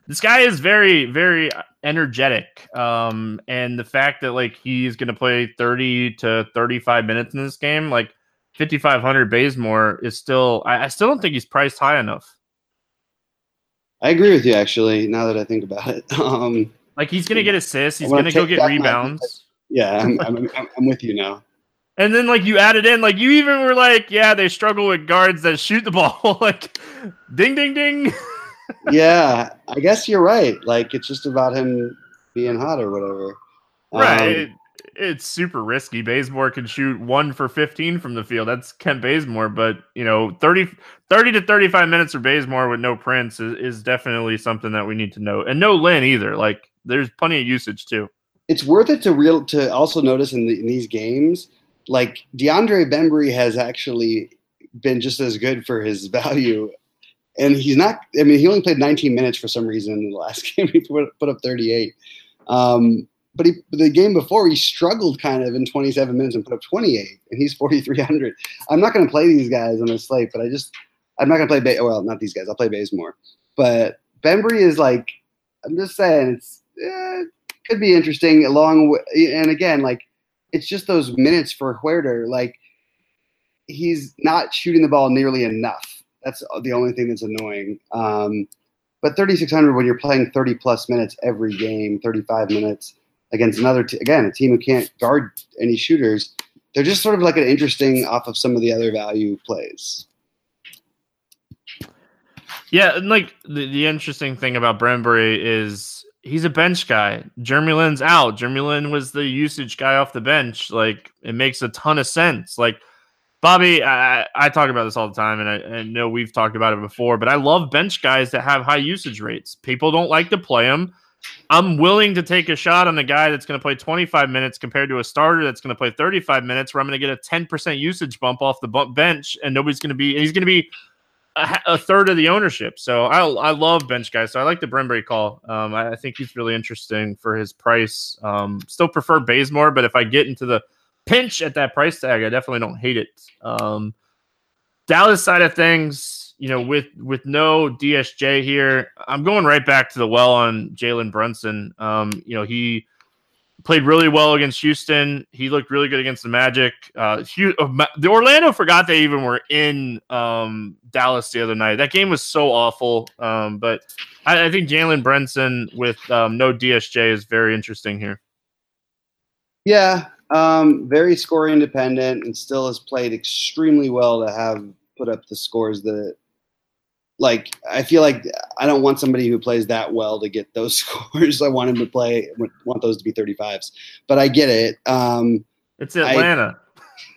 This guy is very, very energetic. And the fact that he's going to play 30 to 35 minutes in this game, 5,500 Bazemore is still. I still don't think he's priced high enough. I agree with you, actually, now that I think about it. He's going to get assists. He's going to go get rebounds. Yeah, I'm with you now. And then, like, you added in, like, you even were like, yeah, they struggle with guards that shoot the ball. Like, ding, ding, ding. Yeah, I guess you're right. Like, it's just about him being hot or whatever. Right. It's super risky. Bazemore can shoot 1 for 15 from the field. That's Kent Bazemore. But, you know, 30 to 35 minutes for Bazemore with no Prince is definitely something that we need to know. And no Lynn either. Like, there's plenty of usage, too. It's worth it to also notice in these games, like, DeAndre Bembry has actually been just as good for his value. And he's not – I mean, he only played 19 minutes for some reason in the last game. He put up 38. But the game before, he struggled kind of in 27 minutes and put up 28, and he's 4,300. I'm not going to play these guys on the slate, but I'm not going to play well, not these guys. I'll play Bazemore. But Bembry is like – I'm just saying it could be interesting along – and again, like, it's just those minutes for Huerter. Like, he's not shooting the ball nearly enough. That's the only thing that's annoying. But 3,600 when you're playing 30-plus minutes every game, 35 minutes against another a team who can't guard any shooters, they're just sort of like an interesting off of some of the other value plays. Yeah, and, like, the interesting thing about Bembry is – he's a bench guy. Jeremy Lin's out. Jeremy Lin was the usage guy off the bench. Like, it makes a ton of sense. Like, Bobby, I talk about this all the time, and I know we've talked about it before, but I love bench guys that have high usage rates. People don't like to play them. I'm willing to take a shot on the guy that's going to play 25 minutes compared to a starter that's going to play 35 minutes where I'm going to get a 10% usage bump off the bench, and nobody's going to be – and he's going to be – a third of the ownership. So I love bench guys. So I like the Bembry call. I think he's really interesting for his price. Still prefer Bazemore, but if I get into the pinch at that price tag, I definitely don't hate it. Dallas side of things, you know, with no DSJ here, I'm going right back to the well on Jalen Brunson. You know, he played really well against Houston. He looked really good against the Magic. The Orlando forgot they even were in Dallas the other night. That game was so awful. But I think Jalen Brunson with no DSJ is very interesting here. Yeah, very scoring independent and still has played extremely well to have put up the scores that, like, I feel like I don't want somebody who plays that well to get those scores. I want him to play, want those to be 35s. But I get it. It's Atlanta.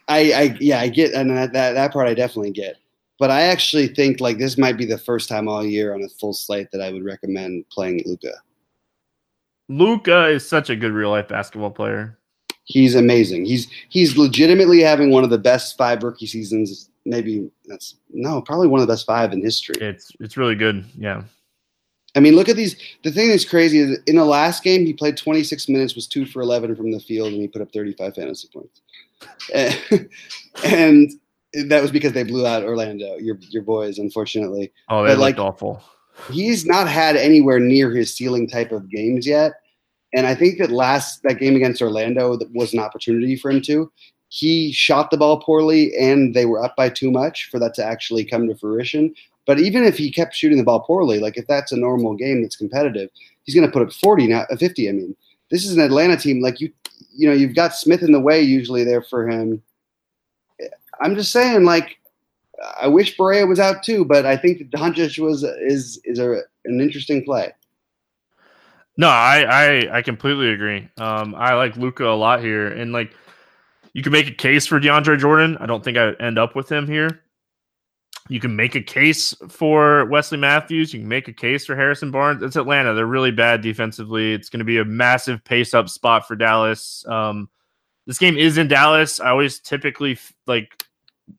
I get, and that part I definitely get. But I actually think, like, this might be the first time all year on a full slate that I would recommend playing Luka. Luka is such a good real life basketball player. He's amazing. He's legitimately having one of the best 5 rookie seasons. Maybe probably one of the best 5 in history. It's really good. Yeah. I mean, look at these. The thing that's crazy is in the last game, he played 26 minutes, was 2 for 11 from the field, and he put up 35 fantasy points. And that was because they blew out Orlando, your boys, unfortunately. Oh, they looked awful. He's not had anywhere near his ceiling type of games yet. And I think that game against Orlando was an opportunity for him to. He shot the ball poorly, and they were up by too much for that to actually come to fruition. But even if he kept shooting the ball poorly, like, if that's a normal game that's competitive, he's going to put up 50. I mean, this is an Atlanta team. Like, you know, you've got Smith in the way usually there for him. I'm just saying, like, I wish Barea was out too, but I think that Doncic is an interesting play. No, I completely agree. I like Luka a lot here, and, like, you can make a case for DeAndre Jordan. I don't think I would end up with him here. You can make a case for Wesley Matthews. You can make a case for Harrison Barnes. It's Atlanta. They're really bad defensively. It's going to be a massive pace-up spot for Dallas. This game is in Dallas. I always typically, like,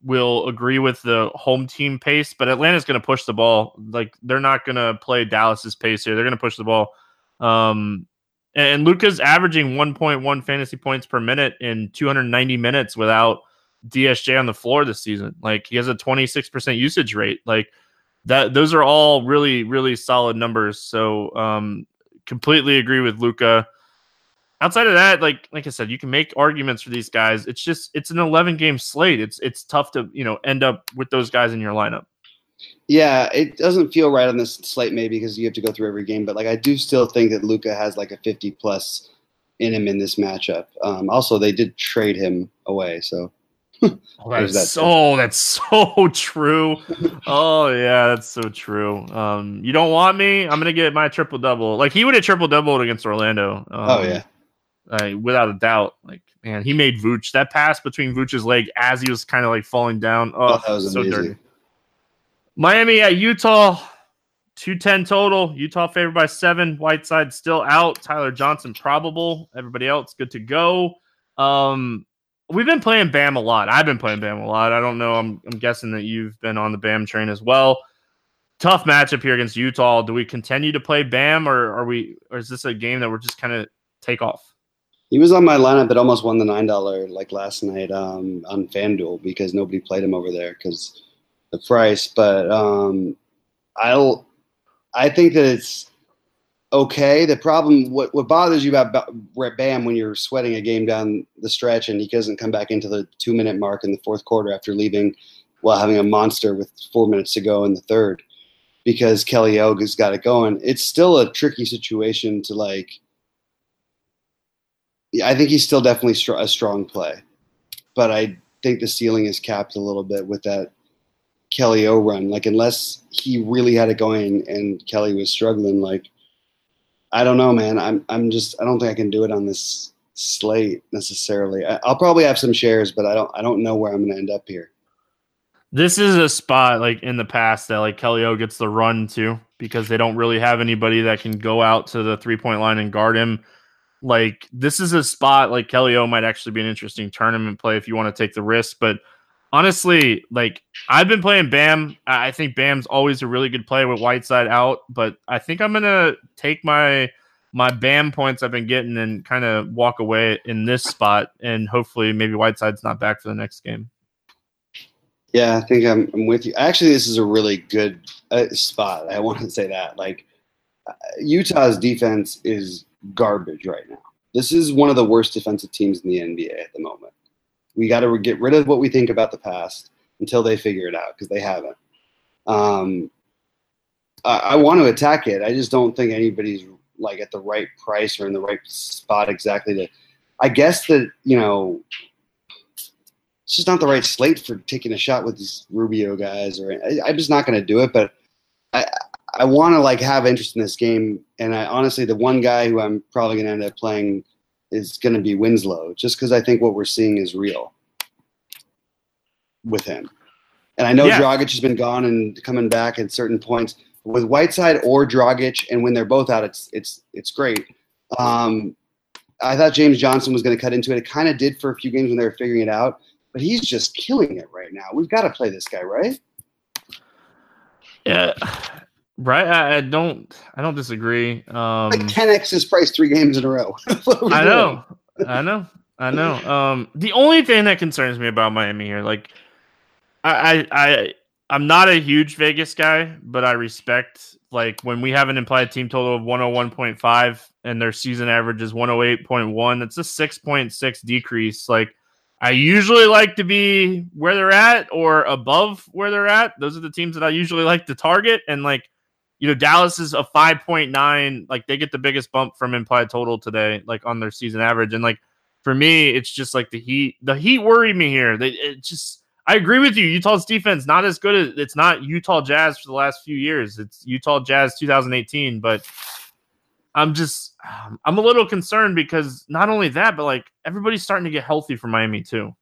will agree with the home team pace, but Atlanta's going to push the ball. Like, they're not going to play Dallas's pace here. They're going to push the ball. And Luka's averaging 1.1 fantasy points per minute in 290 minutes without DSJ on the floor this season. Like, he has a 26% usage rate. Like, that, those are all really, really solid numbers. So, completely agree with Luka. Outside of that, like I said, you can make arguments for these guys. It's just, it's an 11-game slate. It's tough to, you know, end up with those guys in your lineup. Yeah, it doesn't feel right on this slate maybe because you have to go through every game. But, like, I do still think that Luka has, like, a 50-plus in him in this matchup. Also, they did trade him away, so. That's so true. Oh yeah, that's so true. You don't want me? I'm gonna get my triple double. Like he would have triple doubled against Orlando. Without a doubt. Like man, he made Vooch that pass between Vooch's leg as he was kind of like falling down. Oh, that was so amazing. Dirty. Miami at Utah, 210 total. Utah favored by 7. Whiteside still out. Tyler Johnson probable. Everybody else good to go. We've been playing Bam a lot. I've been playing Bam a lot. I don't know. I'm guessing that you've been on the Bam train as well. Tough matchup here against Utah. Do we continue to play Bam, or is this a game that we're just kind of take off? He was on my lineup that almost won the $9 like last night on FanDuel because nobody played him over there because the price. But I think that it's okay. The problem, what bothers you about Bam when you're sweating a game down the stretch and he doesn't come back into the 2-minute mark in the fourth quarter after leaving while having a monster with 4 minutes to go in the third because Kelly Oga's got it going. It's still a tricky situation to like. I think he's still definitely a strong play, but I think the ceiling is capped a little bit with that Kelly O run. Like unless he really had it going and Kelly was struggling, like. I don't know, man. I don't think I can do it on this slate necessarily. I'll probably have some shares, but I don't know where I'm going to end up here. This is a spot like in the past that like Kelly O gets the run too, because they don't really have anybody that can go out to the 3-point line and guard him. Like this is a spot like Kelly O might actually be an interesting tournament play if you want to take the risk. But honestly, like I've been playing Bam. I think Bam's always a really good play with Whiteside out, but I think I'm gonna take my Bam points I've been getting and kind of walk away in this spot, and hopefully maybe Whiteside's not back for the next game. Yeah, I think I'm with you. Actually, this is a really good spot. I want to say that like Utah's defense is garbage right now. This is one of the worst defensive teams in the NBA at the moment. We got to get rid of what we think about the past until they figure it out because they haven't. I want to attack it. I just don't think anybody's like at the right price or in the right spot exactly to. I guess that it's just not the right slate for taking a shot with these Rubio guys. I'm just not going to do it. But I want to like have interest in this game. And I honestly, the one guy who I'm probably going to end up playing is going to be Winslow, just because I think what we're seeing is real with him. And I know Dragic has been gone and coming back at certain points. With Whiteside or Dragic, and when they're both out, it's great. I thought James Johnson was going to cut into it. It kind of did for a few games when they were figuring it out, but he's just killing it right now. We've got to play this guy, right? Yeah. Right, I don't disagree. Like 10x his price 3 games in a row. I know. The only thing that concerns me about Miami here, like, I'm not a huge Vegas guy, but I respect like when we have an implied team total of 101.5 and their season average is 108.1. That's a 6.6 decrease. Like, I usually like to be where they're at or above where they're at. Those are the teams that I usually like to target, and like. Dallas is a 5.9. Like, they get the biggest bump from implied total today, like, on their season average. And, like, for me, it's just, like, the Heat. The Heat worry me here. I agree with you. Utah's defense, not as good as – it's not Utah Jazz for the last few years. It's Utah Jazz 2018. But I'm a little concerned because not only that, but, like, everybody's starting to get healthy for Miami, too.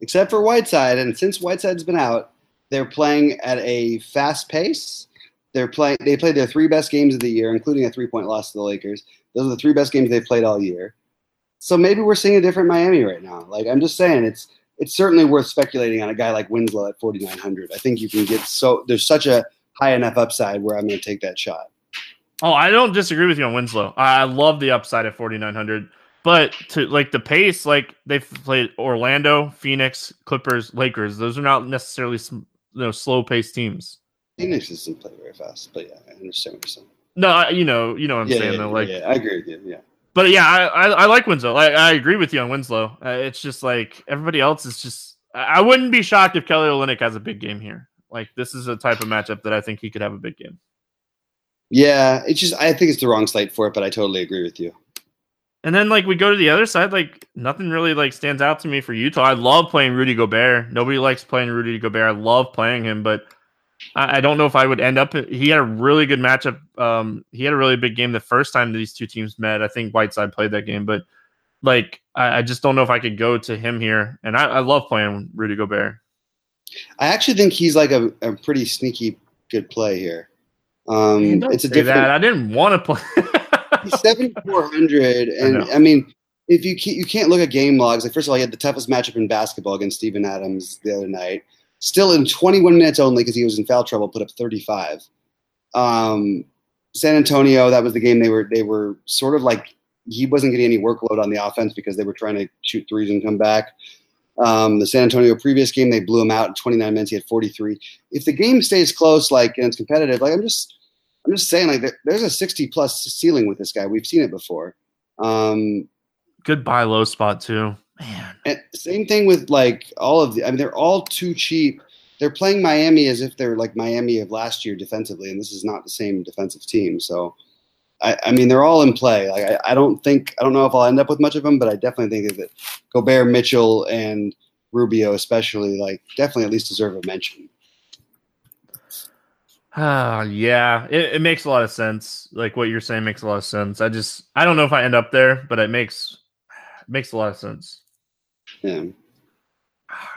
Except for Whiteside. And since Whiteside's been out, they're playing at a fast pace. They played their 3 best games of the year, including a 3-point loss to the Lakers. Those are the 3 best games they've played all year. So maybe we're seeing a different Miami right now. Like, I'm just saying, it's certainly worth speculating on a guy like Winslow at 4,900. I think you can get there's such a high enough upside where I'm going to take that shot. Oh, I don't disagree with you on Winslow. I love the upside at 4,900. But to like the pace, like they've played Orlando, Phoenix, Clippers, Lakers. Those are not necessarily slow-paced teams. Phoenix doesn't play very fast, but yeah, I understand what you're saying. No, you know what I'm saying though. Like, I agree with you. Yeah, but yeah, I like Winslow. I agree with you on Winslow. It's just like everybody else is just. I wouldn't be shocked if Kelly Olynyk has a big game here. Like, this is a type of matchup that I think he could have a big game. Yeah, I think it's the wrong slate for it, but I totally agree with you. And then, like, we go to the other side, like, nothing really, like, stands out to me for Utah. I love playing Rudy Gobert. Nobody likes playing Rudy Gobert. I love playing him, but I don't know if I would end up. He had a really good matchup. He had a really big game the first time these two teams met. I think Whiteside played that game, but, like, I just don't know if I could go to him here. And I love playing Rudy Gobert. I actually think he's, like, a pretty sneaky good play here. It's a different. I didn't want to play. He's 7,400, and I mean, if you can't look at game logs. Like, first of all, he had the toughest matchup in basketball against Steven Adams the other night. Still in 21 minutes only because he was in foul trouble, put up 35. San Antonio, that was the game they were sort of like he wasn't getting any workload on the offense because they were trying to shoot threes and come back. The San Antonio previous game, they blew him out in 29 minutes. He had 43. If the game stays close, like, and it's competitive, like I'm just saying, like, there's a 60-plus ceiling with this guy. We've seen it before. Good buy low spot, too. Man. And same thing with, like, all of the – I mean, they're all too cheap. They're playing Miami as if they're, like, Miami of last year defensively, and this is not the same defensive team. So, I mean, they're all in play. Like, I don't know if I'll end up with much of them, but I definitely think that Gobert, Mitchell, and Rubio especially, like, definitely at least deserve a mention. Yeah, it makes a lot of sense. Like, what you're saying makes a lot of sense. I don't know if I end up there, but it makes a lot of sense. Yeah.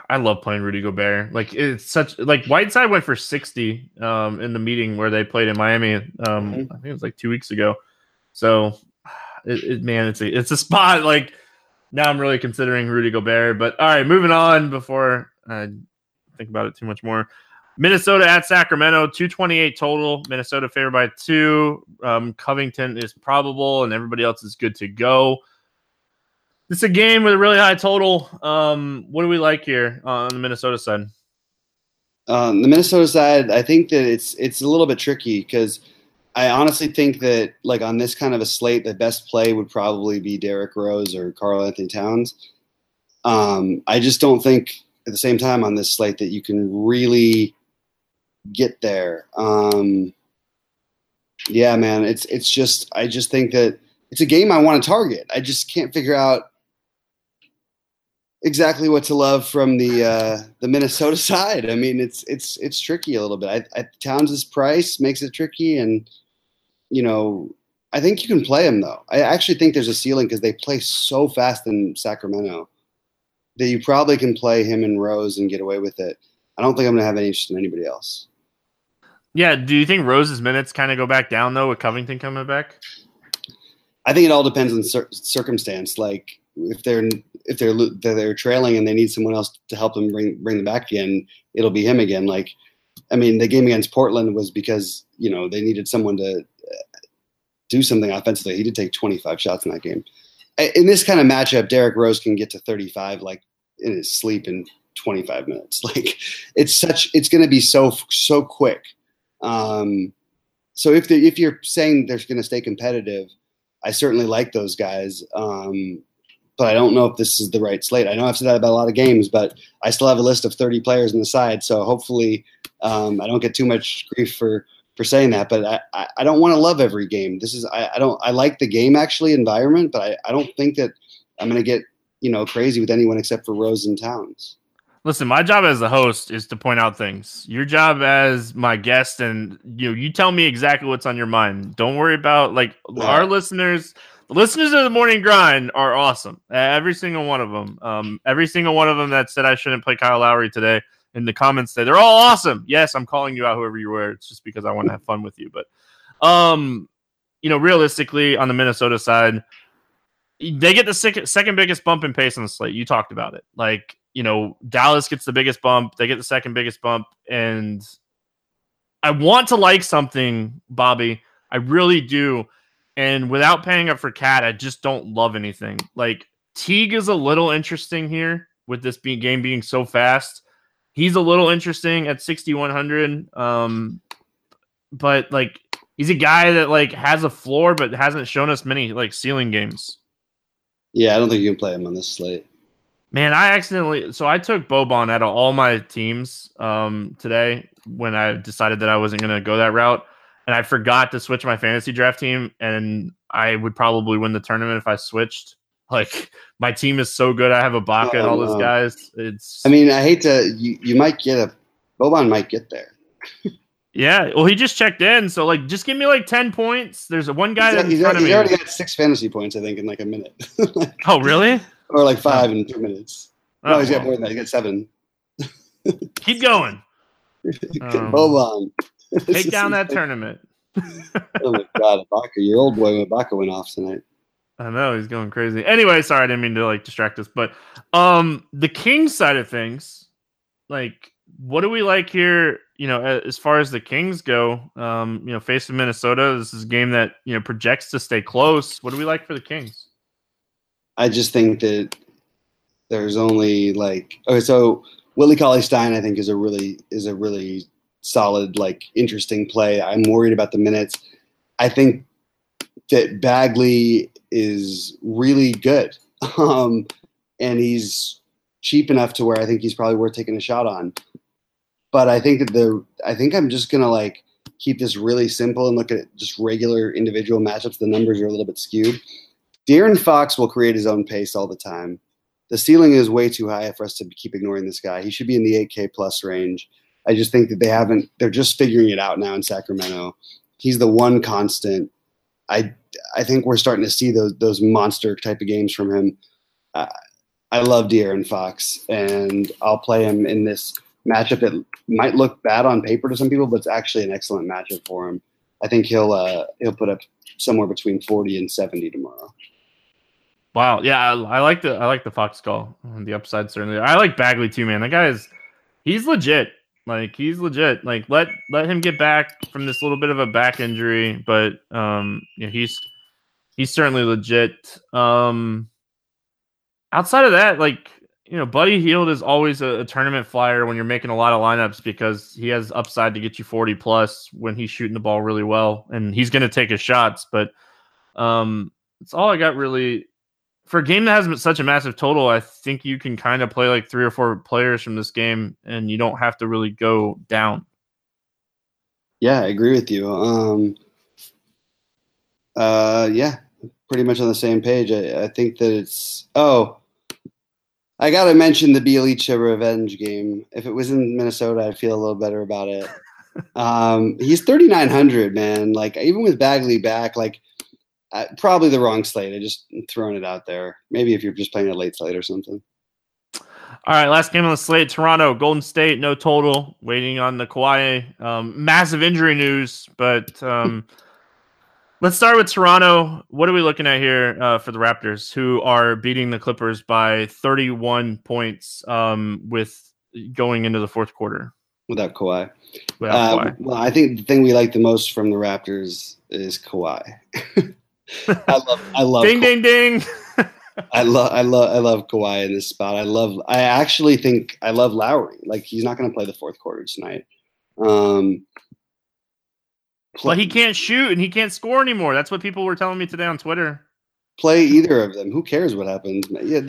I love playing Rudy Gobert. Like, it's such, like, Whiteside went for 60 in the meeting where they played in Miami. I think it was like 2 weeks ago. So, it's a spot. Like, now I'm really considering Rudy Gobert. But, all right, moving on before I think about it too much more. Minnesota at Sacramento, 228 total. Minnesota favored by 2. Covington is probable, and everybody else is good to go. This is a game with a really high total. What do we like here on the Minnesota side? The Minnesota side, I think that it's a little bit tricky because I honestly think that, like, on this kind of a slate, the best play would probably be Derrick Rose or Karl Anthony Towns. I just don't think at the same time on this slate that you can really – get there. Yeah, man, it's just, I just think that it's a game I want to target. I just can't figure out exactly what to love from the Minnesota side. I mean, it's tricky a little bit. Towns' price makes it tricky, and, you know, I think you can play him though. I actually think there's a ceiling because they play so fast in Sacramento that you probably can play him and Rose and get away with it. I don't think I'm going to have any interest in anybody else. Yeah, do you think Rose's minutes kind of go back down, though, with Covington coming back? I think it all depends on circumstance. Like, if they're trailing and they need someone else to help them bring them back again, it'll be him again. Like, I mean, the game against Portland was because, you know, they needed someone to do something offensively. He did take 25 shots in that game. In this kind of matchup, Derrick Rose can get to 35, like, in his sleep and 25 minutes. Like, it's going to be so quick. So if you're saying they're going to stay competitive, I certainly like those guys. But I don't know if this is the right slate. I know I've said that about a lot of games, but I still have a list of 30 players on the side. So hopefully, I don't get too much grief for saying that, but I don't want to love every game. This is, I like the game actually environment, but I don't think that I'm going to get, you know, crazy with anyone except for Rose and Towns. Listen, my job as the host is to point out things. Your job as my guest, and you tell me exactly what's on your mind. Don't worry about, like, our listeners. The listeners of the Morning Grind are awesome. Every single one of them. Every single one of them that said I shouldn't play Kyle Lowry today in the comments say they're all awesome. Yes, I'm calling you out, whoever you were. It's just because I want to have fun with you. But, realistically, on the Minnesota side, they get the second biggest bump in pace on the slate. You talked about it. Like, you know, Dallas gets the biggest bump. They get the second biggest bump. And I want to like something, Bobby. I really do. And without paying up for Cat, I just don't love anything. Like, Teague is a little interesting here with this game being so fast. He's a little interesting at 6,100. But, like, he's a guy that, like, has a floor but hasn't shown us many, like, ceiling games. Yeah, I don't think you can play him on this slate. Man, I took Boban out of all my teams today when I decided that I wasn't going to go that route. and I forgot to switch my fantasy draft team, and I would probably win the tournament if I switched. Like, my team is so good. I have Ibaka and all those guys. It's. I mean, I hate to. You might get a Boban might get there. Yeah, well, he just checked in, so like, just give me like 10 points. There's one guy that's in front of me. He's already got 6 fantasy points, I think, in like a minute. Like, oh, really? Or like 5 in 2 minutes. Oh, no, he's got more than that. He got 7. Keep going. Boban. Take down that tournament. Oh my God, Ibaka! Your old boy Ibaka went off tonight. I know, he's going crazy. Anyway, sorry, I didn't mean to like distract us, but the Kings side of things, like, what do we like here? You know, as far as the Kings go, you know, face of Minnesota, this is a game that, you know, projects to stay close. What do we like for the Kings? I just think that there's only like, okay, so Willie Cauley-Stein, I think, is a really solid, like, interesting play. I'm worried about the minutes. I think that Bagley is really good, and he's cheap enough to where I think he's probably worth taking a shot on. But I think that I'm just gonna like keep this really simple and look at just regular individual matchups. The numbers are a little bit skewed. De'Aaron Fox will create his own pace all the time. The ceiling is way too high for us to keep ignoring this guy. He should be in the 8K plus range. I just think that they're just figuring it out now in Sacramento. He's the one constant. I think we're starting to see those monster type of games from him. I love De'Aaron Fox, and I'll play him in this matchup that might look bad on paper to some people, but it's actually an excellent matchup for him. I think he'll put up somewhere between 40 and 70 tomorrow. Wow, yeah, I like the Fox call on the upside certainly. I like Bagley too, man. That guy he's legit. Like, he's legit. Like, let him get back from this little bit of a back injury, but you know, he's certainly legit. Outside of that, like, you know, Buddy Hield is always a tournament flyer when you're making a lot of lineups because he has upside to get you 40 plus when he's shooting the ball really well, and he's going to take his shots. But it's all I got really for a game that has such a massive total. I think you can kind of play like 3 or 4 players from this game, and you don't have to really go down. Yeah, I agree with you. Yeah, pretty much on the same page. I think that it's, I got to mention the Bjelica revenge game. If it was in Minnesota, I'd feel a little better about it. He's 3,900, man. Like, even with Bagley back, like, probably the wrong slate. I just throwing it out there. Maybe if you're just playing a late slate or something. All right, last game on the slate: Toronto, Golden State. No total. Waiting on the Kawhi. Massive injury news, but let's start with Toronto. What are we looking at here for the Raptors, who are beating the Clippers by 31 points with going into the fourth quarter without Kawhi? Well, I think the thing we like the most from the Raptors is Kawhi. I love ding, Kawhi. Ding, ding. I love Kawhi in this spot. I actually think I love Lowry. Like, he's not going to play the fourth quarter tonight. But he can't shoot and he can't score anymore. That's what people were telling me today on Twitter. Play either of them. Who cares what happens? Yeah,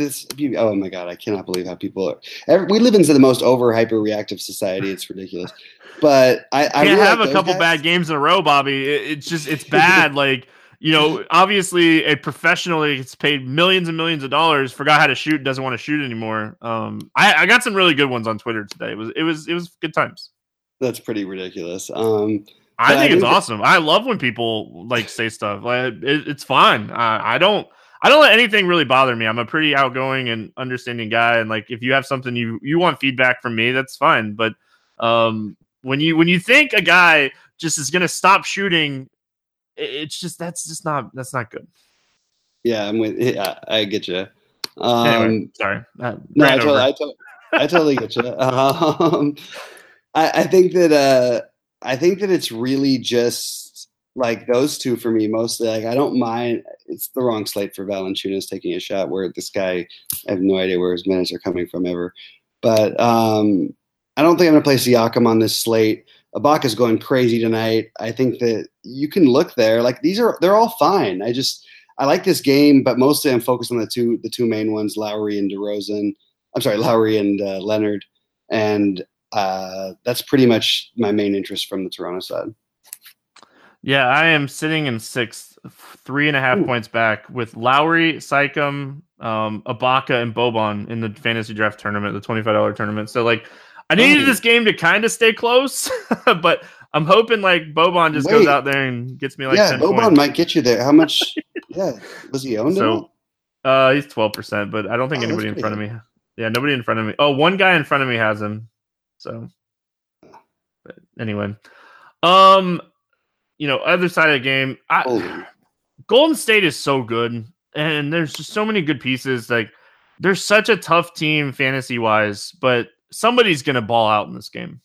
oh my God, I cannot believe how people are. We live in the most hyper-reactive society. It's ridiculous. But I really have a couple bad games in a row, Bobby. It's bad. Like, you know, obviously a professional that gets paid millions and millions of dollars forgot how to shoot, doesn't want to shoot anymore. I got some really good ones on Twitter today. It was good times. That's pretty ridiculous. I think it's awesome. I love when people like say stuff. Like, it's fun. I don't let anything really bother me. I'm a pretty outgoing and understanding guy. And like, if you have something you want feedback from me, that's fine. But when you think a guy just is going to stop shooting, that's not good. Yeah, I get you. Anyway, sorry. No, I totally get you. I think that it's really just like those two for me mostly. Like, I don't mind. It's the wrong slate for Valanciunas taking a shot where this guy, I have no idea where his minutes are coming from ever. But I don't think I'm going to play Siakam on this slate. Ibaka's going crazy tonight. I think that you can look there. Like, they're all fine. I like this game, but mostly I'm focused on the two main ones, Lowry and Leonard. And that's pretty much my main interest from the Toronto side. Yeah, I am sitting in sixth, 3.5 points back with Lowry, Sycam, Ibaka, and Boban in the fantasy draft tournament, the $25 tournament. So, like, I needed this game to kind of stay close, but I'm hoping, like, Boban just goes out there and gets me, like, 10 Boban points. Might get you there. How much? Was he owned so, he's 12%, but I don't think anybody in front of me. Yeah, nobody in front of me. Oh, one guy in front of me has him. So, but anyway. You know, other side of the game, Golden State is so good, and there's just so many good pieces. Like, they're such a tough team fantasy-wise, but somebody's going to ball out in this game.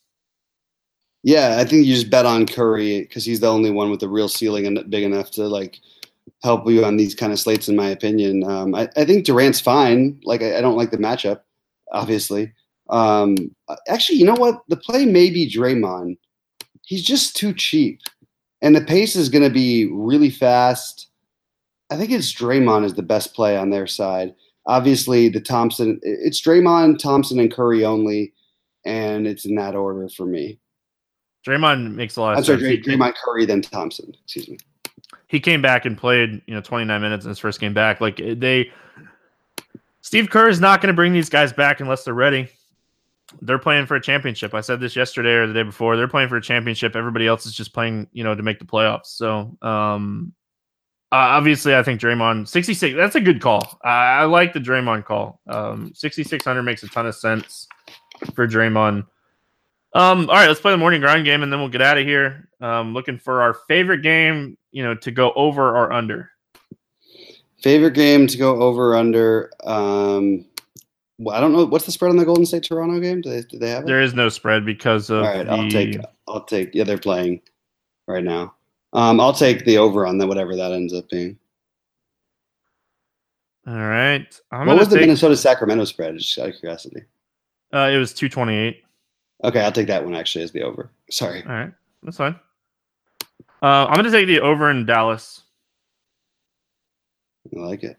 Yeah, I think you just bet on Curry because he's the only one with a real ceiling and big enough to, like, help you on these kind of slates, in my opinion. I think Durant's fine. Like, I don't like the matchup, obviously. Actually, you know what? The play may be Draymond. He's just too cheap. And the pace is going to be really fast. I think it's Draymond is the best play on their side. Obviously, the Thompson, it's Draymond, Thompson, and Curry only, and it's in that order for me. Draymond makes a lot of sense. I'm sorry, Draymond, Curry, then Thompson. Excuse me. He came back and played, 29 minutes in his first game back. Like Steve Kerr is not going to bring these guys back unless they're ready. They're playing for a championship. I said this yesterday or the day before. They're playing for a championship. Everybody else is just playing, to make the playoffs. So, obviously, I think Draymond 66. That's a good call. I like the Draymond call. 6,600 makes a ton of sense for Draymond. All right, let's play the morning grind game, and then we'll get out of here. Looking for our favorite game, to go over or under. Favorite game to go over or under. I don't know. What's the spread on the Golden State Toronto game? Do they have it? There is no spread because of. All right, I'll take. Yeah, they're playing right now. I'll take the over on that, whatever that ends up being. All right. What was the Minnesota Sacramento spread? Just out of curiosity. It was 228. Okay, I'll take that one actually as the over. Sorry. All right, that's fine. I'm going to take the over in Dallas. I like it.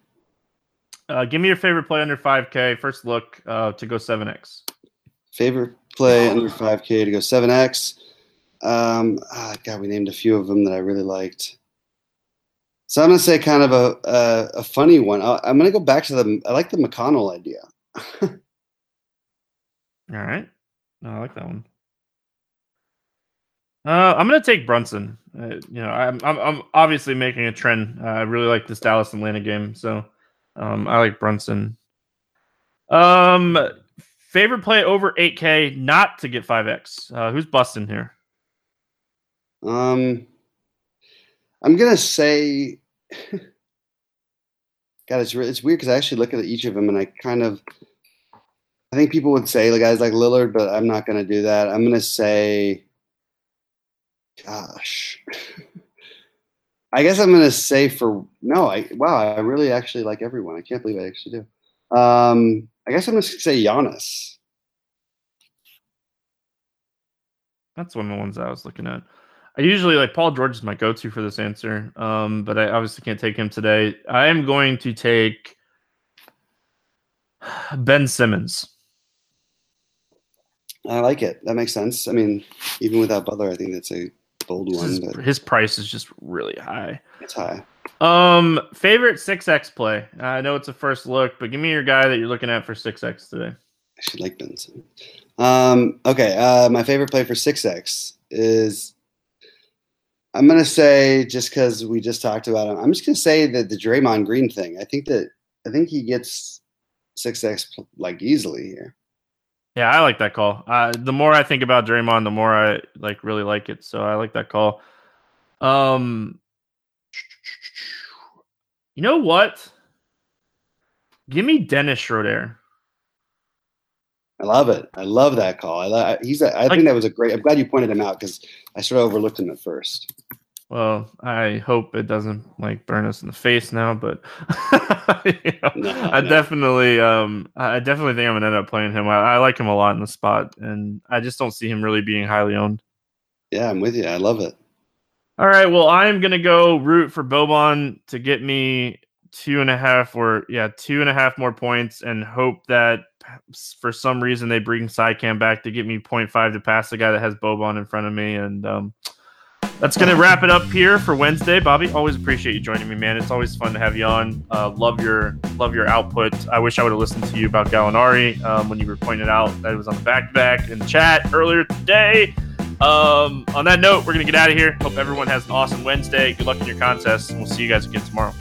Give me your favorite play under 5K. First look to go 7X. Favorite play under 5K to go 7X. God, we named a few of them that I really liked. So I'm going to say kind of a funny one. I'm going to go back to I like the McConnell idea. All right. I like that one. I'm going to take Brunson. I'm obviously making a trend. I really like this Dallas-Atlanta game, so... I like Brunson. Favorite play over 8K, not to get 5X. Who's busting here? I'm gonna say, God, it's weird because I actually look at each of them and I think people would say the guys like Lillard, but I'm not gonna do that. I'm gonna say, gosh. I guess I'm going to say I really actually like everyone. I can't believe I actually do. I guess I'm going to say Giannis. That's one of the ones I was looking at. I usually like Paul George is my go-to for this answer, but I obviously can't take him today. I am going to take Ben Simmons. I like it. That makes sense. I mean, even without Butler, I think that's a bold one. His price is just really high. It's high. Favorite 6X play. I know it's a first look, but give me your guy that you're looking at for 6X today. I should like Benson. Okay. My favorite play for 6X is I'm going to say, just because we just talked about him, I'm just going to say that the Draymond Green thing. I think he gets 6X like easily here. Yeah, I like that call. The more I think about Draymond, the more I really like it. So I like that call. You know what? Give me Dennis Schroeder. I love it. I love that call. I think that was a great. I'm glad you pointed him out because I sort of overlooked him at first. Well, I hope it doesn't burn us in the face now, but I definitely think I'm gonna end up playing him. I like him a lot in the spot, and I just don't see him really being highly owned. Yeah, I'm with you. I love it. All right, well, I'm gonna go root for Boban to get me 2.5 more points, and hope that for some reason they bring Sycam back to get me 0.5 to pass the guy that has Boban in front of me, and That's going to wrap it up here for Wednesday. Bobby, always appreciate you joining me, man. It's always fun to have you on. Love your output. I wish I would have listened to you about Gallinari when you were pointed out that it was on the back-to-back in the chat earlier today. On that note, we're going to get out of here. Hope everyone has an awesome Wednesday. Good luck in your contests, and we'll see you guys again tomorrow.